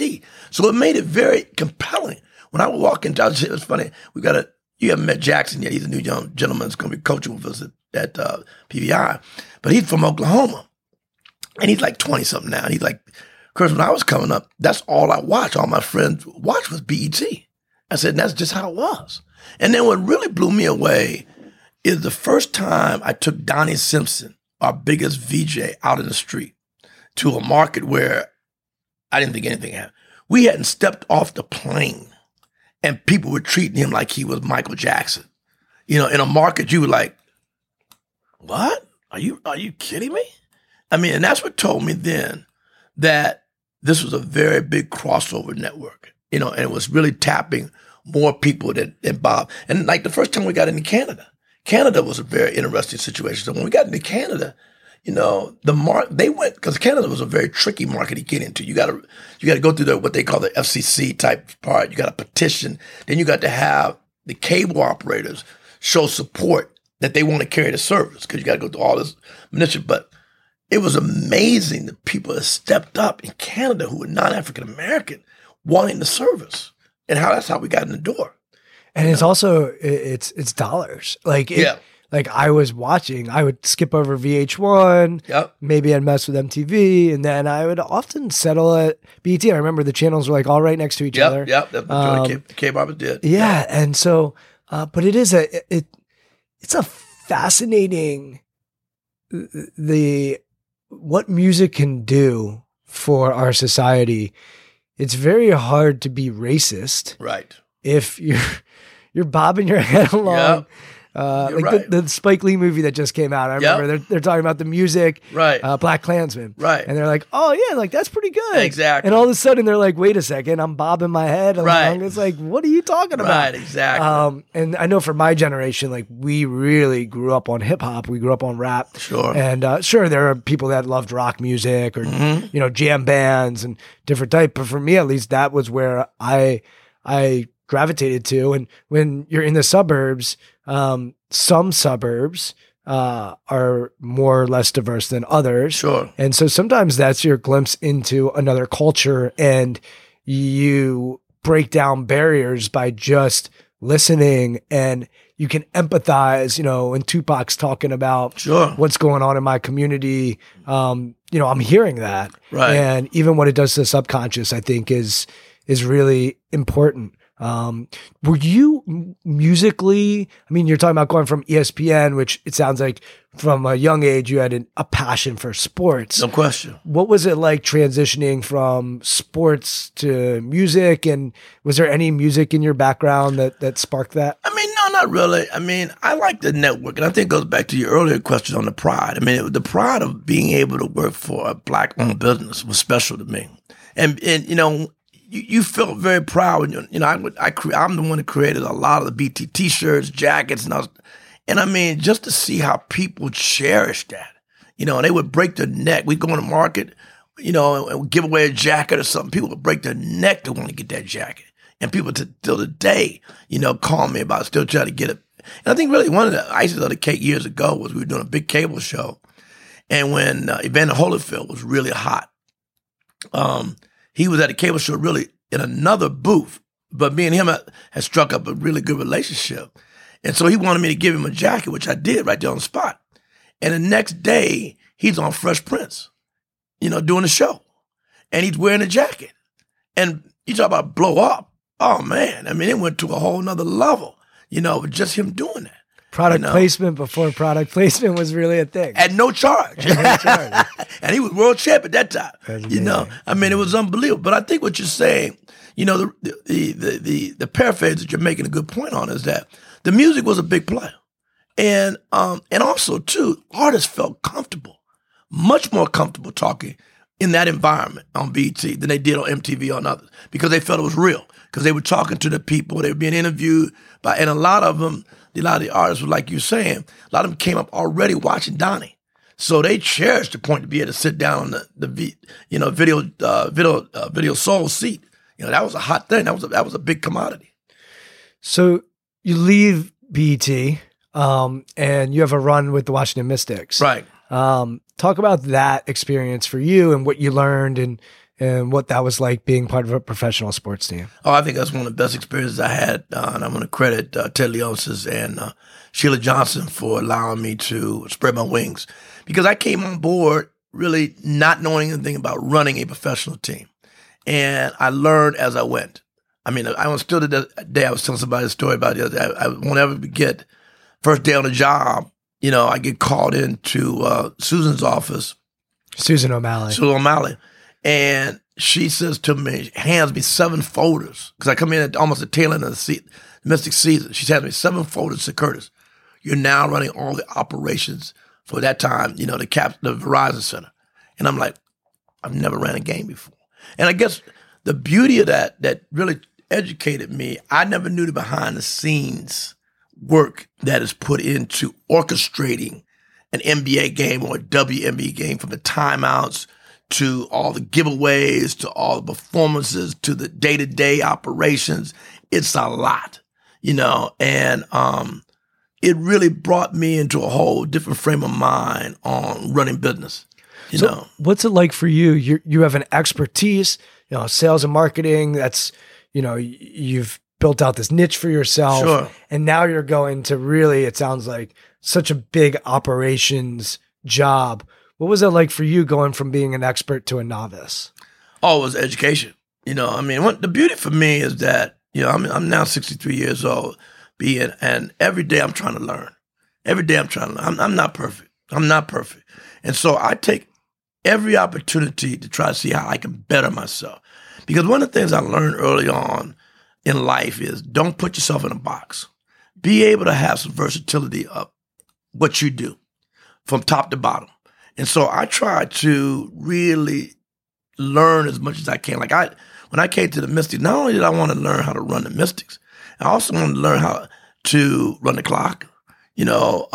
So it made it very compelling. When I would walk in, it was funny. You haven't met Jackson yet. He's a new young gentleman that's going to be coaching with us at PVI. But he's from Oklahoma. And he's like 20-something now. And he's like, Curtis, when I was coming up, that's all I watched. All my friends watched was BET. I said, that's just how it was. And then what really blew me away is the first time I took Donnie Simpson, our biggest VJ, out in the street, to a market where I didn't think anything happened. We hadn't stepped off the plane and people were treating him like he was Michael Jackson. You know, in a market, you were like, what? Are you kidding me? I mean, and that's what told me then that this was a very big crossover network, you know, and it was really tapping more people than Bob. And like the first time we got into Canada was a very interesting situation. So when we got into Canada, you know, because Canada was a very tricky market to get into. You got to go through what they call the FCC type part. You got to petition. Then you got to have the cable operators show support that they want to carry the service, because you got to go through all this ministry. But it was amazing the people that stepped up in Canada who were non-African American wanting the service, and that's how we got in the door. And it's also it's dollars. Like like I was watching, I would skip over VH1. Yep. Maybe I'd mess with MTV, and then I would often settle at BET. I remember the channels were like all right next to each other. Yep, that's what K-Bob did. Yeah, and so, but it is it's a fascinating what music can do for our society. It's very hard to be racist, right? If you're bobbing your head along. Yep. Like right. the Spike Lee movie that just came out. I remember they're talking about the music, right? Black Klansman, right? And they're like, "Oh yeah, like that's pretty good." Exactly. And all of a sudden they're like, "Wait a second, I'm bobbing my head along." Right. It's like, what are you talking about? Right, exactly. And I know for my generation, like we really grew up on hip hop. We grew up on rap. Sure. And sure, there are people that loved rock music or you know, jam bands and different type. But for me, at least, that was where I gravitated to. And when you're in the suburbs. Some suburbs are more or less diverse than others. Sure. And so sometimes that's your glimpse into another culture, and you break down barriers by just listening, and you can empathize, you know, and Tupac's talking about what's going on in my community. You know, I'm hearing that. Right. And even what it does to the subconscious, I think is really important. Were you musically, I mean, you're talking about going from ESPN, which it sounds like from a young age, you had a passion for sports. No question. What was it like transitioning from sports to music? And was there any music in your background that sparked that? I mean, no, not really. I mean, I like the network, and I think it goes back to your earlier question on the pride. I mean, the pride of being able to work for a Black-owned business was special to me. And you know, you felt very proud. You know, I'm the one who created a lot of the BT t-shirts, jackets, and I mean, just to see how people cherished that. You know, and they would break their neck. We'd go in the market, you know, and give away a jacket or something. People would break their neck to want to get that jacket. And people till today, you know, call me about still trying to get it. And I think really one of the icing on the cake years ago was we were doing a big cable show. And when Evander Holyfield was really hot, he was at a cable show really in another booth, but me and him had struck up a really good relationship. And so he wanted me to give him a jacket, which I did right there on the spot. And the next day, he's on Fresh Prince, you know, doing a show. And he's wearing a jacket. And you talk about blow up. Oh, man. I mean, it went to a whole nother level, you know, with just him doing that. Product placement before product placement was really a thing. At no charge. And he was world champ at that time. That's amazing. You know, I mean, it was unbelievable. But I think what you're saying, you know, the paraphrase that you're making a good point on is that the music was a big player. And also, too, artists felt comfortable, much more comfortable talking in that environment on BET than they did on MTV on others, because they felt it was real, because they were talking to the people, they were being interviewed by, and a lot of the artists were, like you're saying, a lot of them came up already watching Donnie. So they cherished the point to be able to sit down on the video soul seat. You know, that was a hot thing. That was a big commodity. So you leave BET, and you have a run with the Washington Mystics. Right. Talk about that experience for you and what you learned and what that was like being part of a professional sports team. Oh, I think that's one of the best experiences I had. And I'm going to credit Ted Leonsis and Sheila Johnson for allowing me to spread my wings, because I came on board really not knowing anything about running a professional team. And I learned as I went. I mean, I was still to the day I was telling somebody a story about the other day. I won't ever forget first day on the job. You know, I get called into Susan's office. Susan O'Malley. And she says to me, hands me 7 folders, because I come in at almost the tail end of the Mystic season. She hands me 7 folders to Curtis. You're now running all the operations for that time, you know, the Verizon Center. And I'm like, I've never ran a game before. And I guess the beauty of that really educated me. I never knew the behind-the-scenes work that is put into orchestrating an NBA game or a WNBA game, from the timeouts to all the giveaways, to all the performances, to the day-to-day operations. It's a lot, you know, and it really brought me into a whole different frame of mind on running business. You know, what's it like for you? You have an expertise, you know, sales and marketing. That's, you know, you've built out this niche for yourself, sure. And now you're going to really, it sounds like, such a big operations job. What was it like for you going from being an expert to a novice? Oh, it was education. You know, I mean, the beauty for me is that, you know, I'm now 63 years old, and every day I'm trying to learn. Every day I'm trying to learn. I'm not perfect. I'm not perfect. And so I take every opportunity to try to see how I can better myself. Because one of the things I learned early on in life is don't put yourself in a box. Be able to have some versatility of what you do from top to bottom. And so I try to really learn as much as I can. Like when I came to the Mystics, not only did I want to learn how to run the Mystics, I also wanted to learn how to run the clock, you know,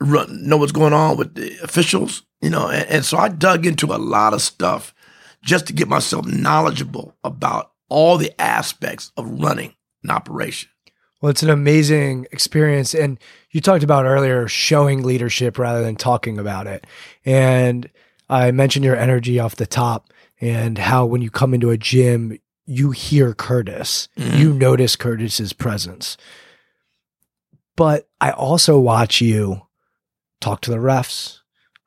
know what's going on with the officials, you know. And so I dug into a lot of stuff just to get myself knowledgeable about all the aspects of running an operation. Well, it's an amazing experience. And you talked about earlier showing leadership rather than talking about it. And I mentioned your energy off the top and how when you come into a gym, you hear Curtis, mm-hmm. You notice Curtis's presence. But I also watch you talk to the refs.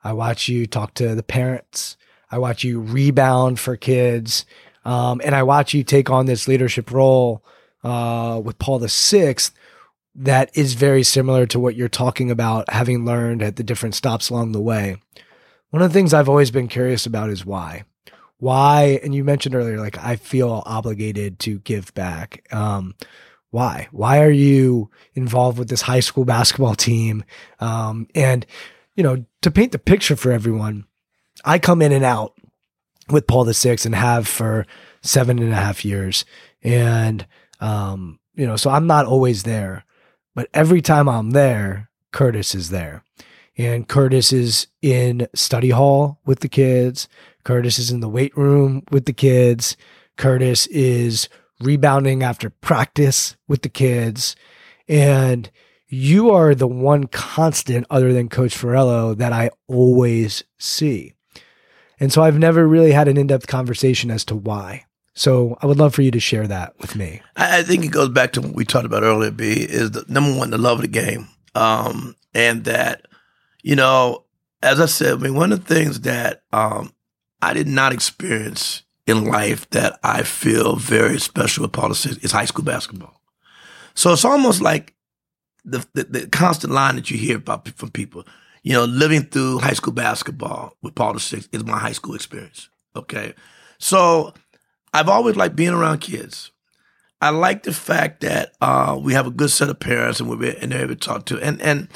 I watch you talk to the parents. I watch you rebound for kids. And I watch you take on this leadership role with Paul VI, that is very similar to what you're talking about, having learned at the different stops along the way. One of the things I've always been curious about is why. Why, and you mentioned earlier, like, I feel obligated to give back. Why? Why are you involved with this high school basketball team? And, you know, to paint the picture for everyone, I come in and out with Paul VI and have for 7.5 years. And you know, so I'm not always there, but every time I'm there, Curtis is there, and Curtis is in study hall with the kids. Curtis is in the weight room with the kids. Curtis is rebounding after practice with the kids. And you are the one constant other than Coach Ferrello that I always see. And so I've never really had an in-depth conversation as to why. So I would love for you to share that with me. I think it goes back to what we talked about earlier, B, is the number one, the love of the game. And that, you know, as I said, I mean, one of the things that I did not experience in life that I feel very special with Paul VI is high school basketball. So it's almost like the constant line that you hear about from people, you know, living through high school basketball with Paul VI is my high school experience. Okay. So I've always liked being around kids. I like the fact that we have a good set of parents and they're able to talk to. And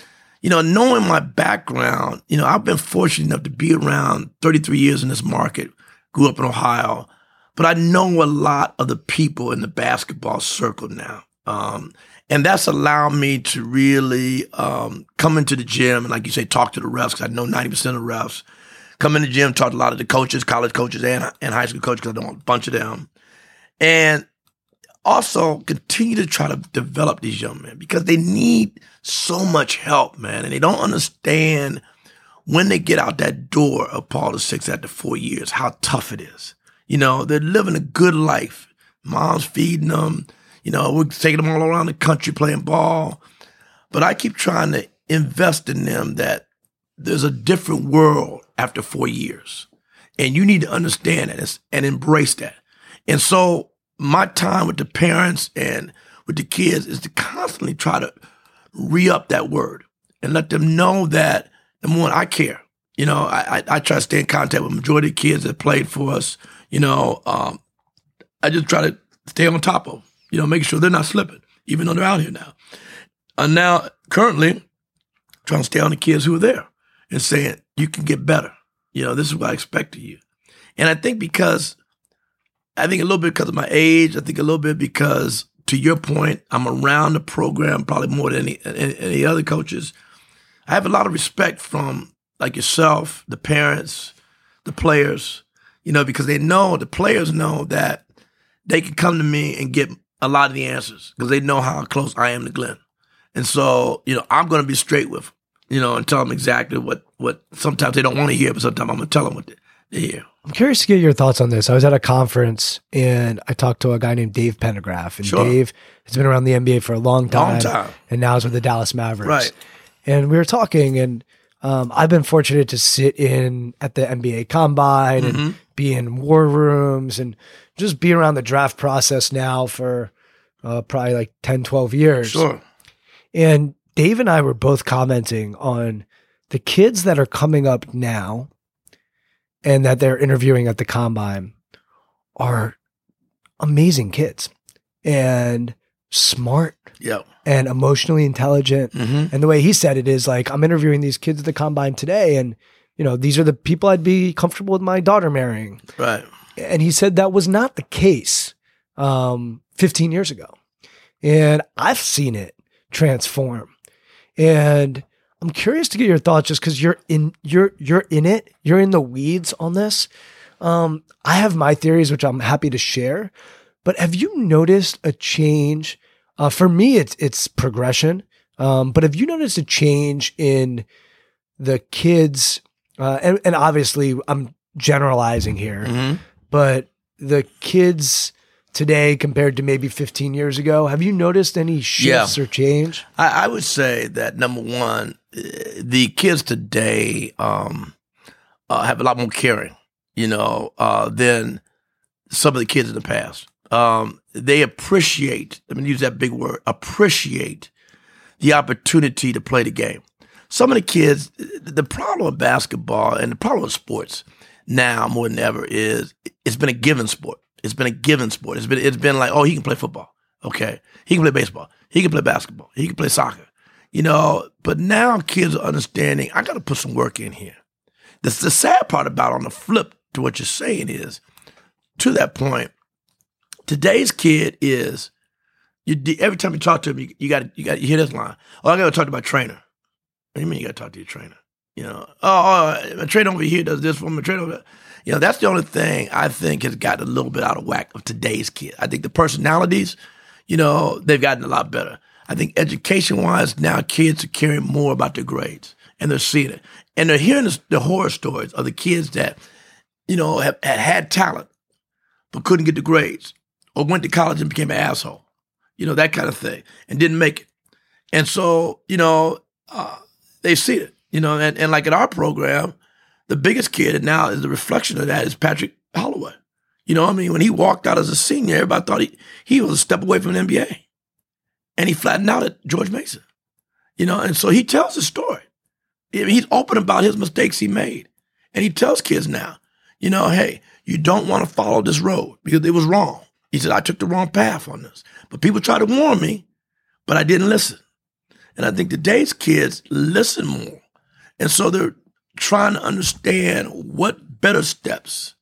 you know, knowing my background, you know, I've been fortunate enough to be around 33 years in this market, grew up in Ohio, but I know a lot of the people in the basketball circle now. And that's allowed me to really come into the gym and, like you say, talk to the refs, because I know 90% of the refs. Come in the gym, talk to a lot of the coaches, college coaches and high school coaches, because I know a bunch of them. And also continue to try to develop these young men, because they need so much help, man. And they don't understand when they get out that door of Paul VI after 4 years, how tough it is. You know, they're living a good life. Mom's feeding them. You know, we're taking them all around the country playing ball. But I keep trying to invest in them that there's a different world after 4 years, and you need to understand that and embrace that. And so my time with the parents and with the kids is to constantly try to re-up that word and let them know that, number one, I care. You know, I try to stay in contact with the majority of the kids that played for us. You know, I just try to stay on top of them, you know, making sure they're not slipping, even though they're out here now. And now, currently, trying to stay on the kids who are there and saying, you can get better. You know, this is what I expect of you. And I think because, a little bit because of my age, I think a little bit because, to your point, I'm around the program probably more than any other coaches. I have a lot of respect from, like yourself, the parents, the players, you know, because they know, the players know that they can come to me and get a lot of the answers because they know how close I am to Glenn. And so, you know, I'm going to be straight with them, you know, and tell them exactly what sometimes they don't want to hear, but sometimes I'm going to tell them what they hear. I'm curious to get your thoughts on this. I was at a conference and I talked to a guy named Dave Pendergraph. And sure. Dave has been around the NBA for a long time. And now is with the Dallas Mavericks. Right. And we were talking, and I've been fortunate to sit in at the NBA Combine mm-hmm. and be in war rooms and just be around the draft process now for probably like 10, 12 years. Sure. And Dave and I were both commenting on the kids that are coming up now and that they're interviewing at the Combine are amazing kids and smart yep. and emotionally intelligent. Mm-hmm. And the way he said it is like, I'm interviewing these kids at the Combine today, and you know, these are the people I'd be comfortable with my daughter marrying. Right. And he said that was not the case 15 years ago. And I've seen it transform. And I'm curious to get your thoughts, just because you're in it, you're in the weeds on this. I have my theories, which I'm happy to share, but have you noticed a change? For me, it's progression. But have you noticed a change in the kids? And obviously I'm generalizing here, mm-hmm. but the kids today compared to maybe 15 years ago, have you noticed any shifts or change? I would say that, number one, the kids today have a lot more caring, you know, than some of the kids in the past. They appreciate, I'm going to use that big word, appreciate the opportunity to play the game. Some of the kids, the problem with basketball and the problem with sports now more than ever is it's been a given sport. It's been like, oh, he can play football. Okay. He can play baseball. He can play basketball. He can play soccer. You know, but now kids are understanding, I got to put some work in here. The sad part about it, on the flip to what you're saying is, to that point, today's kid is, every time you talk to him, you hear this line. Oh, I got to talk to my trainer. What do you mean you got to talk to your trainer? You know, oh, my trainer over here does this for me, my trainer over there. You know, that's the only thing I think has gotten a little bit out of whack of today's kid. I think the personalities, you know, they've gotten a lot better. I think education-wise, now kids are caring more about their grades, and they're seeing it. And they're hearing the horror stories of the kids that, you know, have had talent but couldn't get the grades, or went to college and became an asshole, you know, that kind of thing, and didn't make it. And so, you know, they see it, you know, and like in our program, the biggest kid now is the reflection of that is Patrick Holloway. You know what I mean? When he walked out as a senior, everybody thought he was a step away from the NBA. And he flattened out at George Mason. You know, and so he tells his story. He's open about his mistakes he made. And he tells kids now, you know, hey, you don't want to follow this road because it was wrong. He said, I took the wrong path on this. But people tried to warn me, but I didn't listen. And I think today's kids listen more. And so they're trying to understand what better steps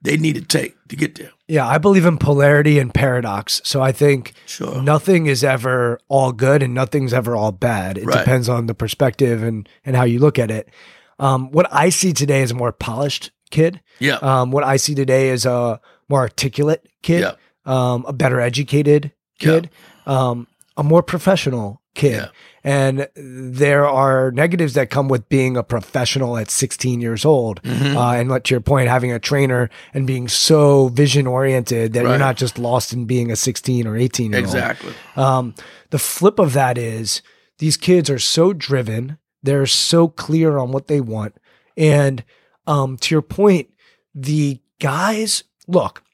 they need to take to get there. Yeah, I believe in polarity and paradox. So I think nothing is ever all good and nothing's ever all bad. It depends on the perspective and how you look at it. What I see today is a more polished kid. Yeah. What I see today is a more articulate kid, a better educated kid, a more professional kid. Yeah. And there are negatives that come with being a professional at 16 years old. Mm-hmm. And to your point, having a trainer and being so vision oriented that you're not just lost in being a 16 or 18 year old. Exactly. The flip of that is these kids are so driven. They're so clear on what they want. And to your point, the guys, look,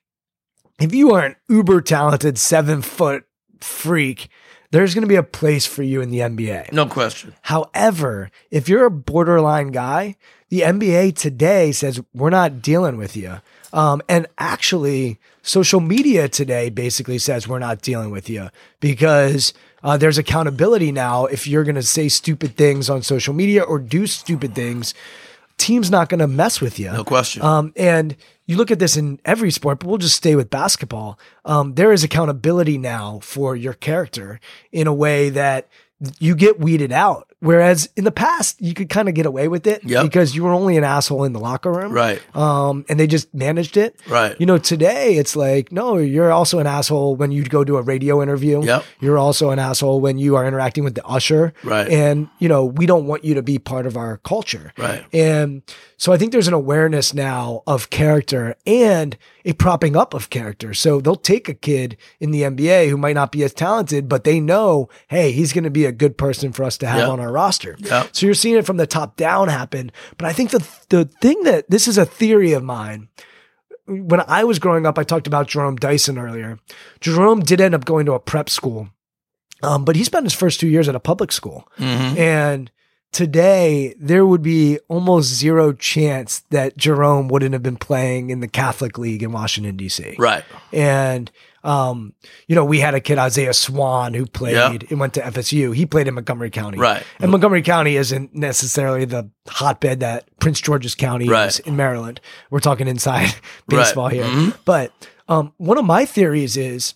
if you are an uber talented 7 foot freak, there's going to be a place for you in the NBA. No question. However, if you're a borderline guy, the NBA today says, we're not dealing with you. And actually, social media today basically says, we're not dealing with you because there's accountability now. If you're going to say stupid things on social media or do stupid things, team's not going to mess with you. No question. And you look at this in every sport, but we'll just stay with basketball. There is accountability now for your character in a way that you get weeded out. Whereas in the past, you could kind of get away with it because you were only an asshole in the locker room. Right. And they just managed it. Right. You know, today it's like, no, you're also an asshole when you go do a radio interview. Yep. You're also an asshole when you are interacting with the usher. Right. And, you know, we don't want you to be part of our culture. Right. And so I think there's an awareness now of character and a propping up of character. So they'll take a kid in the NBA who might not be as talented, but they know, hey, he's going to be a good person for us to have on our roster. Yep. So you're seeing it from the top down happen. But I think the thing that this is a theory of mine. When I was growing up, I talked about Jerome Dyson earlier. Jerome did end up going to a prep school, but he spent his first 2 years at a public school. Mm-hmm. And today there would be almost zero chance that Jerome wouldn't have been playing in the Catholic League in Washington, D.C. Right. And you know, we had a kid, Isaiah Swan, who played and went to FSU. He played in Montgomery County. Right. And Montgomery County isn't necessarily the hotbed that Prince George's County is in Maryland. We're talking inside baseball here. Mm-hmm. But one of my theories is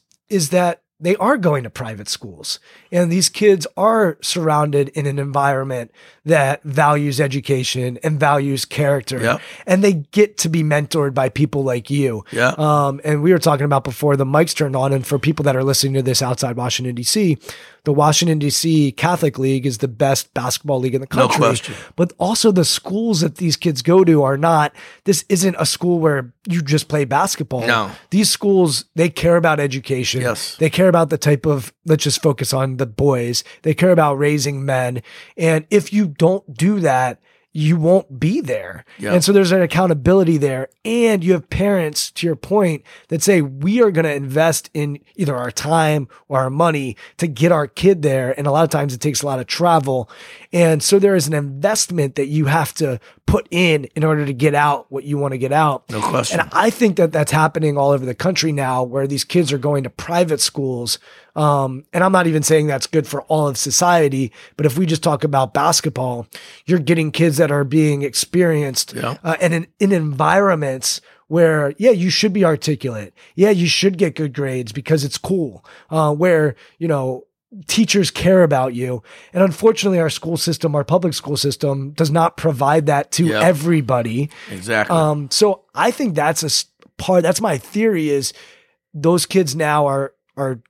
that they are going to private schools, and these kids are surrounded in an environment that values education and values character, and they get to be mentored by people like you. Yeah. And we were talking about before the mics turned on, and for people that are listening to this outside Washington, D.C., the Washington, D.C. Catholic League is the best basketball league in the country. No question. But also the schools that these kids go to are not, this isn't a school where you just play basketball. No. These schools, they care about education. Yes. They care about the type of, let's just focus on the boys. They care about raising men. And if you don't do that, you won't be there. Yeah. And so there's an accountability there. And you have parents, to your point, that say, we are going to invest in either our time or our money to get our kid there. And a lot of times it takes a lot of travel. And so there is an investment that you have to put in order to get out what you want to get out. No question. And I think that that's happening all over the country now, where these kids are going to private schools. And I'm not even saying that's good for all of society, but if we just talk about basketball, you're getting kids that are being experienced and in environments where, you should be articulate. Yeah, you should get good grades because it's cool, where, you know, teachers care about you. And unfortunately, our school system, our public school system, does not provide that to everybody. Exactly. So I think that's a part, that's my theory, is those kids now are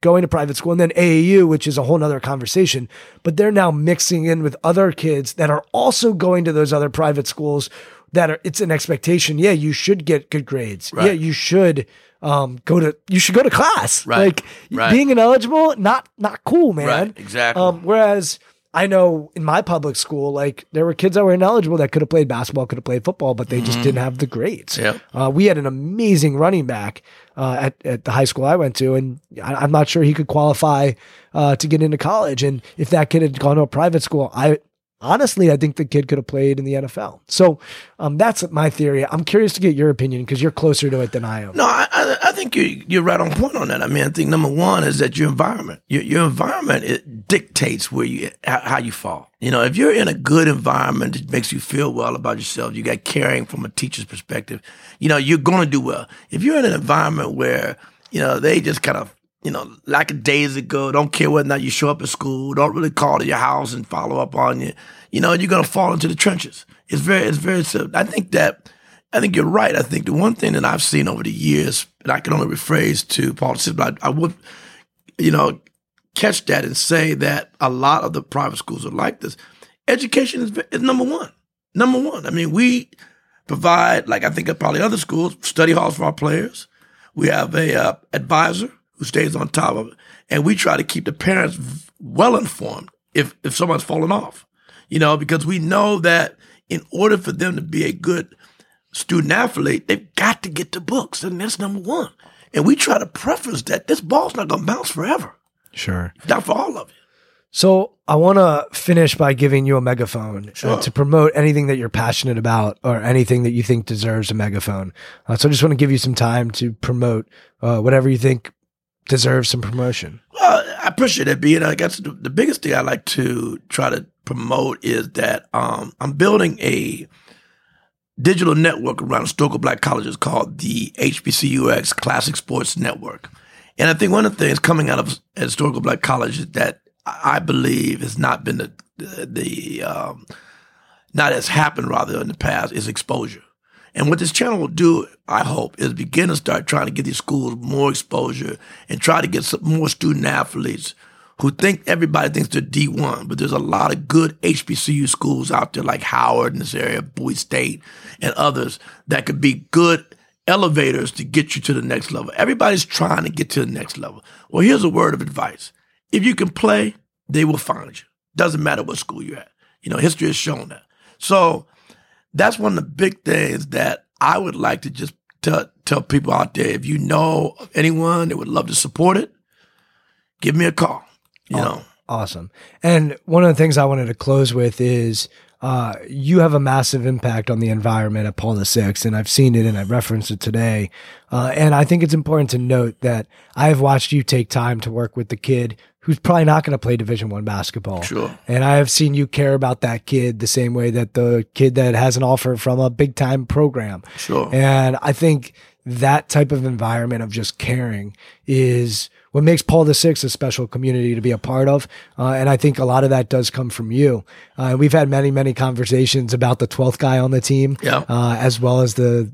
going to private school, and then AAU, which is a whole nother conversation, but they're now mixing in with other kids that are also going to those other private schools that are, it's an expectation. Yeah. You should get good grades. Right. Yeah. You should, go to class. Right. Like being ineligible, not cool, man. Right. Exactly. Whereas I know in my public school, like there were kids that were ineligible that could have played basketball, could have played football, but they just didn't have the grades. Yep. We had an amazing running back at the high school I went to, and I'm not sure he could qualify to get into college. And if that kid had gone to a private school, I think the kid could have played in the NFL. So that's my theory. I'm curious to get your opinion because you're closer to it than I am. No, I think you're right on point on that. I mean, I think number one is that your environment, it dictates where how you fall. You know, if you're in a good environment that makes you feel well about yourself, you got caring from a teacher's perspective, you know, you're going to do well. If you're in an environment where, you know, they just kind of, you know, like days ago, don't care whether or not you show up at school, don't really call to your house and follow up on you. You know, you're going to fall into the trenches. It's very simple. I think you're right. I think the one thing that I've seen over the years, and I can only rephrase to Paul VI, but I would, you know, catch that and say that a lot of the private schools are like this. Education is number one. Number one. I mean, we provide, like I think at probably other schools, study halls for our players. We have a advisor who stays on top of it. And we try to keep the parents well informed if someone's fallen off, you know, because we know that in order for them to be a good student athlete, they've got to get the books. And that's number one. And we try to preface that this ball's not going to bounce forever. Sure. Not for all of it. So I want to finish by giving you a megaphone to promote anything that you're passionate about or anything that you think deserves a megaphone. So I just want to give you some time to promote whatever you think deserves some promotion. Well, I appreciate it, B. And I guess the biggest thing I like to try to promote is that I'm building a digital network around historical black colleges called the HBCUX Classic Sports Network. And I think one of the things coming out of historical black colleges that I believe has not been not has happened in the past is exposure. And what this channel will do, I hope, is begin to start trying to get these schools more exposure and try to get some more student athletes who think everybody thinks they're D1, but there's a lot of good HBCU schools out there like Howard in this area, Bowie State, and others that could be good elevators to get you to the next level. Everybody's trying to get to the next level. Well, here's a word of advice. If you can play, they will find you. Doesn't matter what school you're at. You know, history has shown that. So that's one of the big things that I would like to just tell people out there. If you know of anyone that would love to support it, give me a call. You know. Awesome. And one of the things I wanted to close with is you have a massive impact on the environment at Paul VI, and I've seen it and I referenced it today. And I think it's important to note that I have watched you take time to work with the kid who's probably not going to play Division I basketball. Sure. And I have seen you care about that kid the same way that the kid that has an offer from a big-time program. Sure. And I think that type of environment of just caring is what makes Paul VI a special community to be a part of. And I think a lot of that does come from you. We've had many, many conversations about the 12th guy on the team, as well as the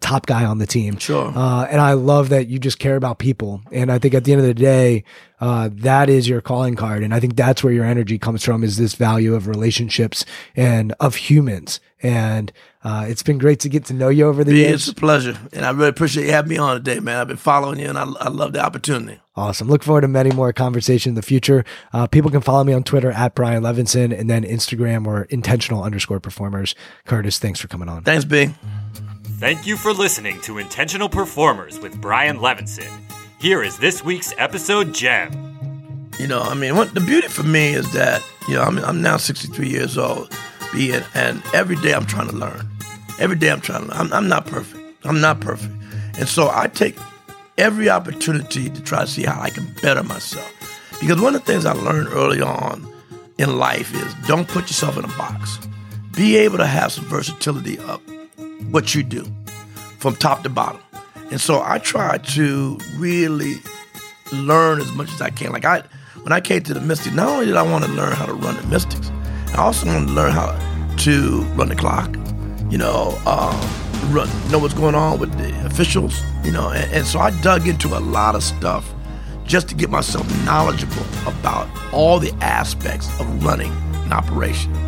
top guy on the team. Sure. And I love that you just care about people. And I think at the end of the day, that is your calling card. And I think that's where your energy comes from, is this value of relationships and of humans. And it's been great to get to know you over the years. It's a pleasure. And I really appreciate you having me on today, man. I've been following you, and I love the opportunity. Awesome. Look forward to many more conversations in the future. People can follow me on Twitter at Brian Levinson, and then Instagram or intentional_performers. Curtis, thanks for coming on. Thanks, B. Thank you for listening to Intentional Performers with Brian Levinson. Here is this week's episode gem. You know, I mean, the beauty for me is that, you know, I'm now 63 years old, and every day I'm trying to learn. Every day I'm trying to learn. I'm not perfect. I'm not perfect. And so I take every opportunity to try to see how I can better myself. Because one of the things I learned early on in life is don't put yourself in a box. Be able to have some versatility of what you do from top to bottom. And so I try to really learn as much as I can. Like when I came to the Mystics, not only did I want to learn how to run the Mystics, I also wanted to learn how to run the clock, you know, know what's going on with the officials, you know. And so I dug into a lot of stuff just to get myself knowledgeable about all the aspects of running an operation.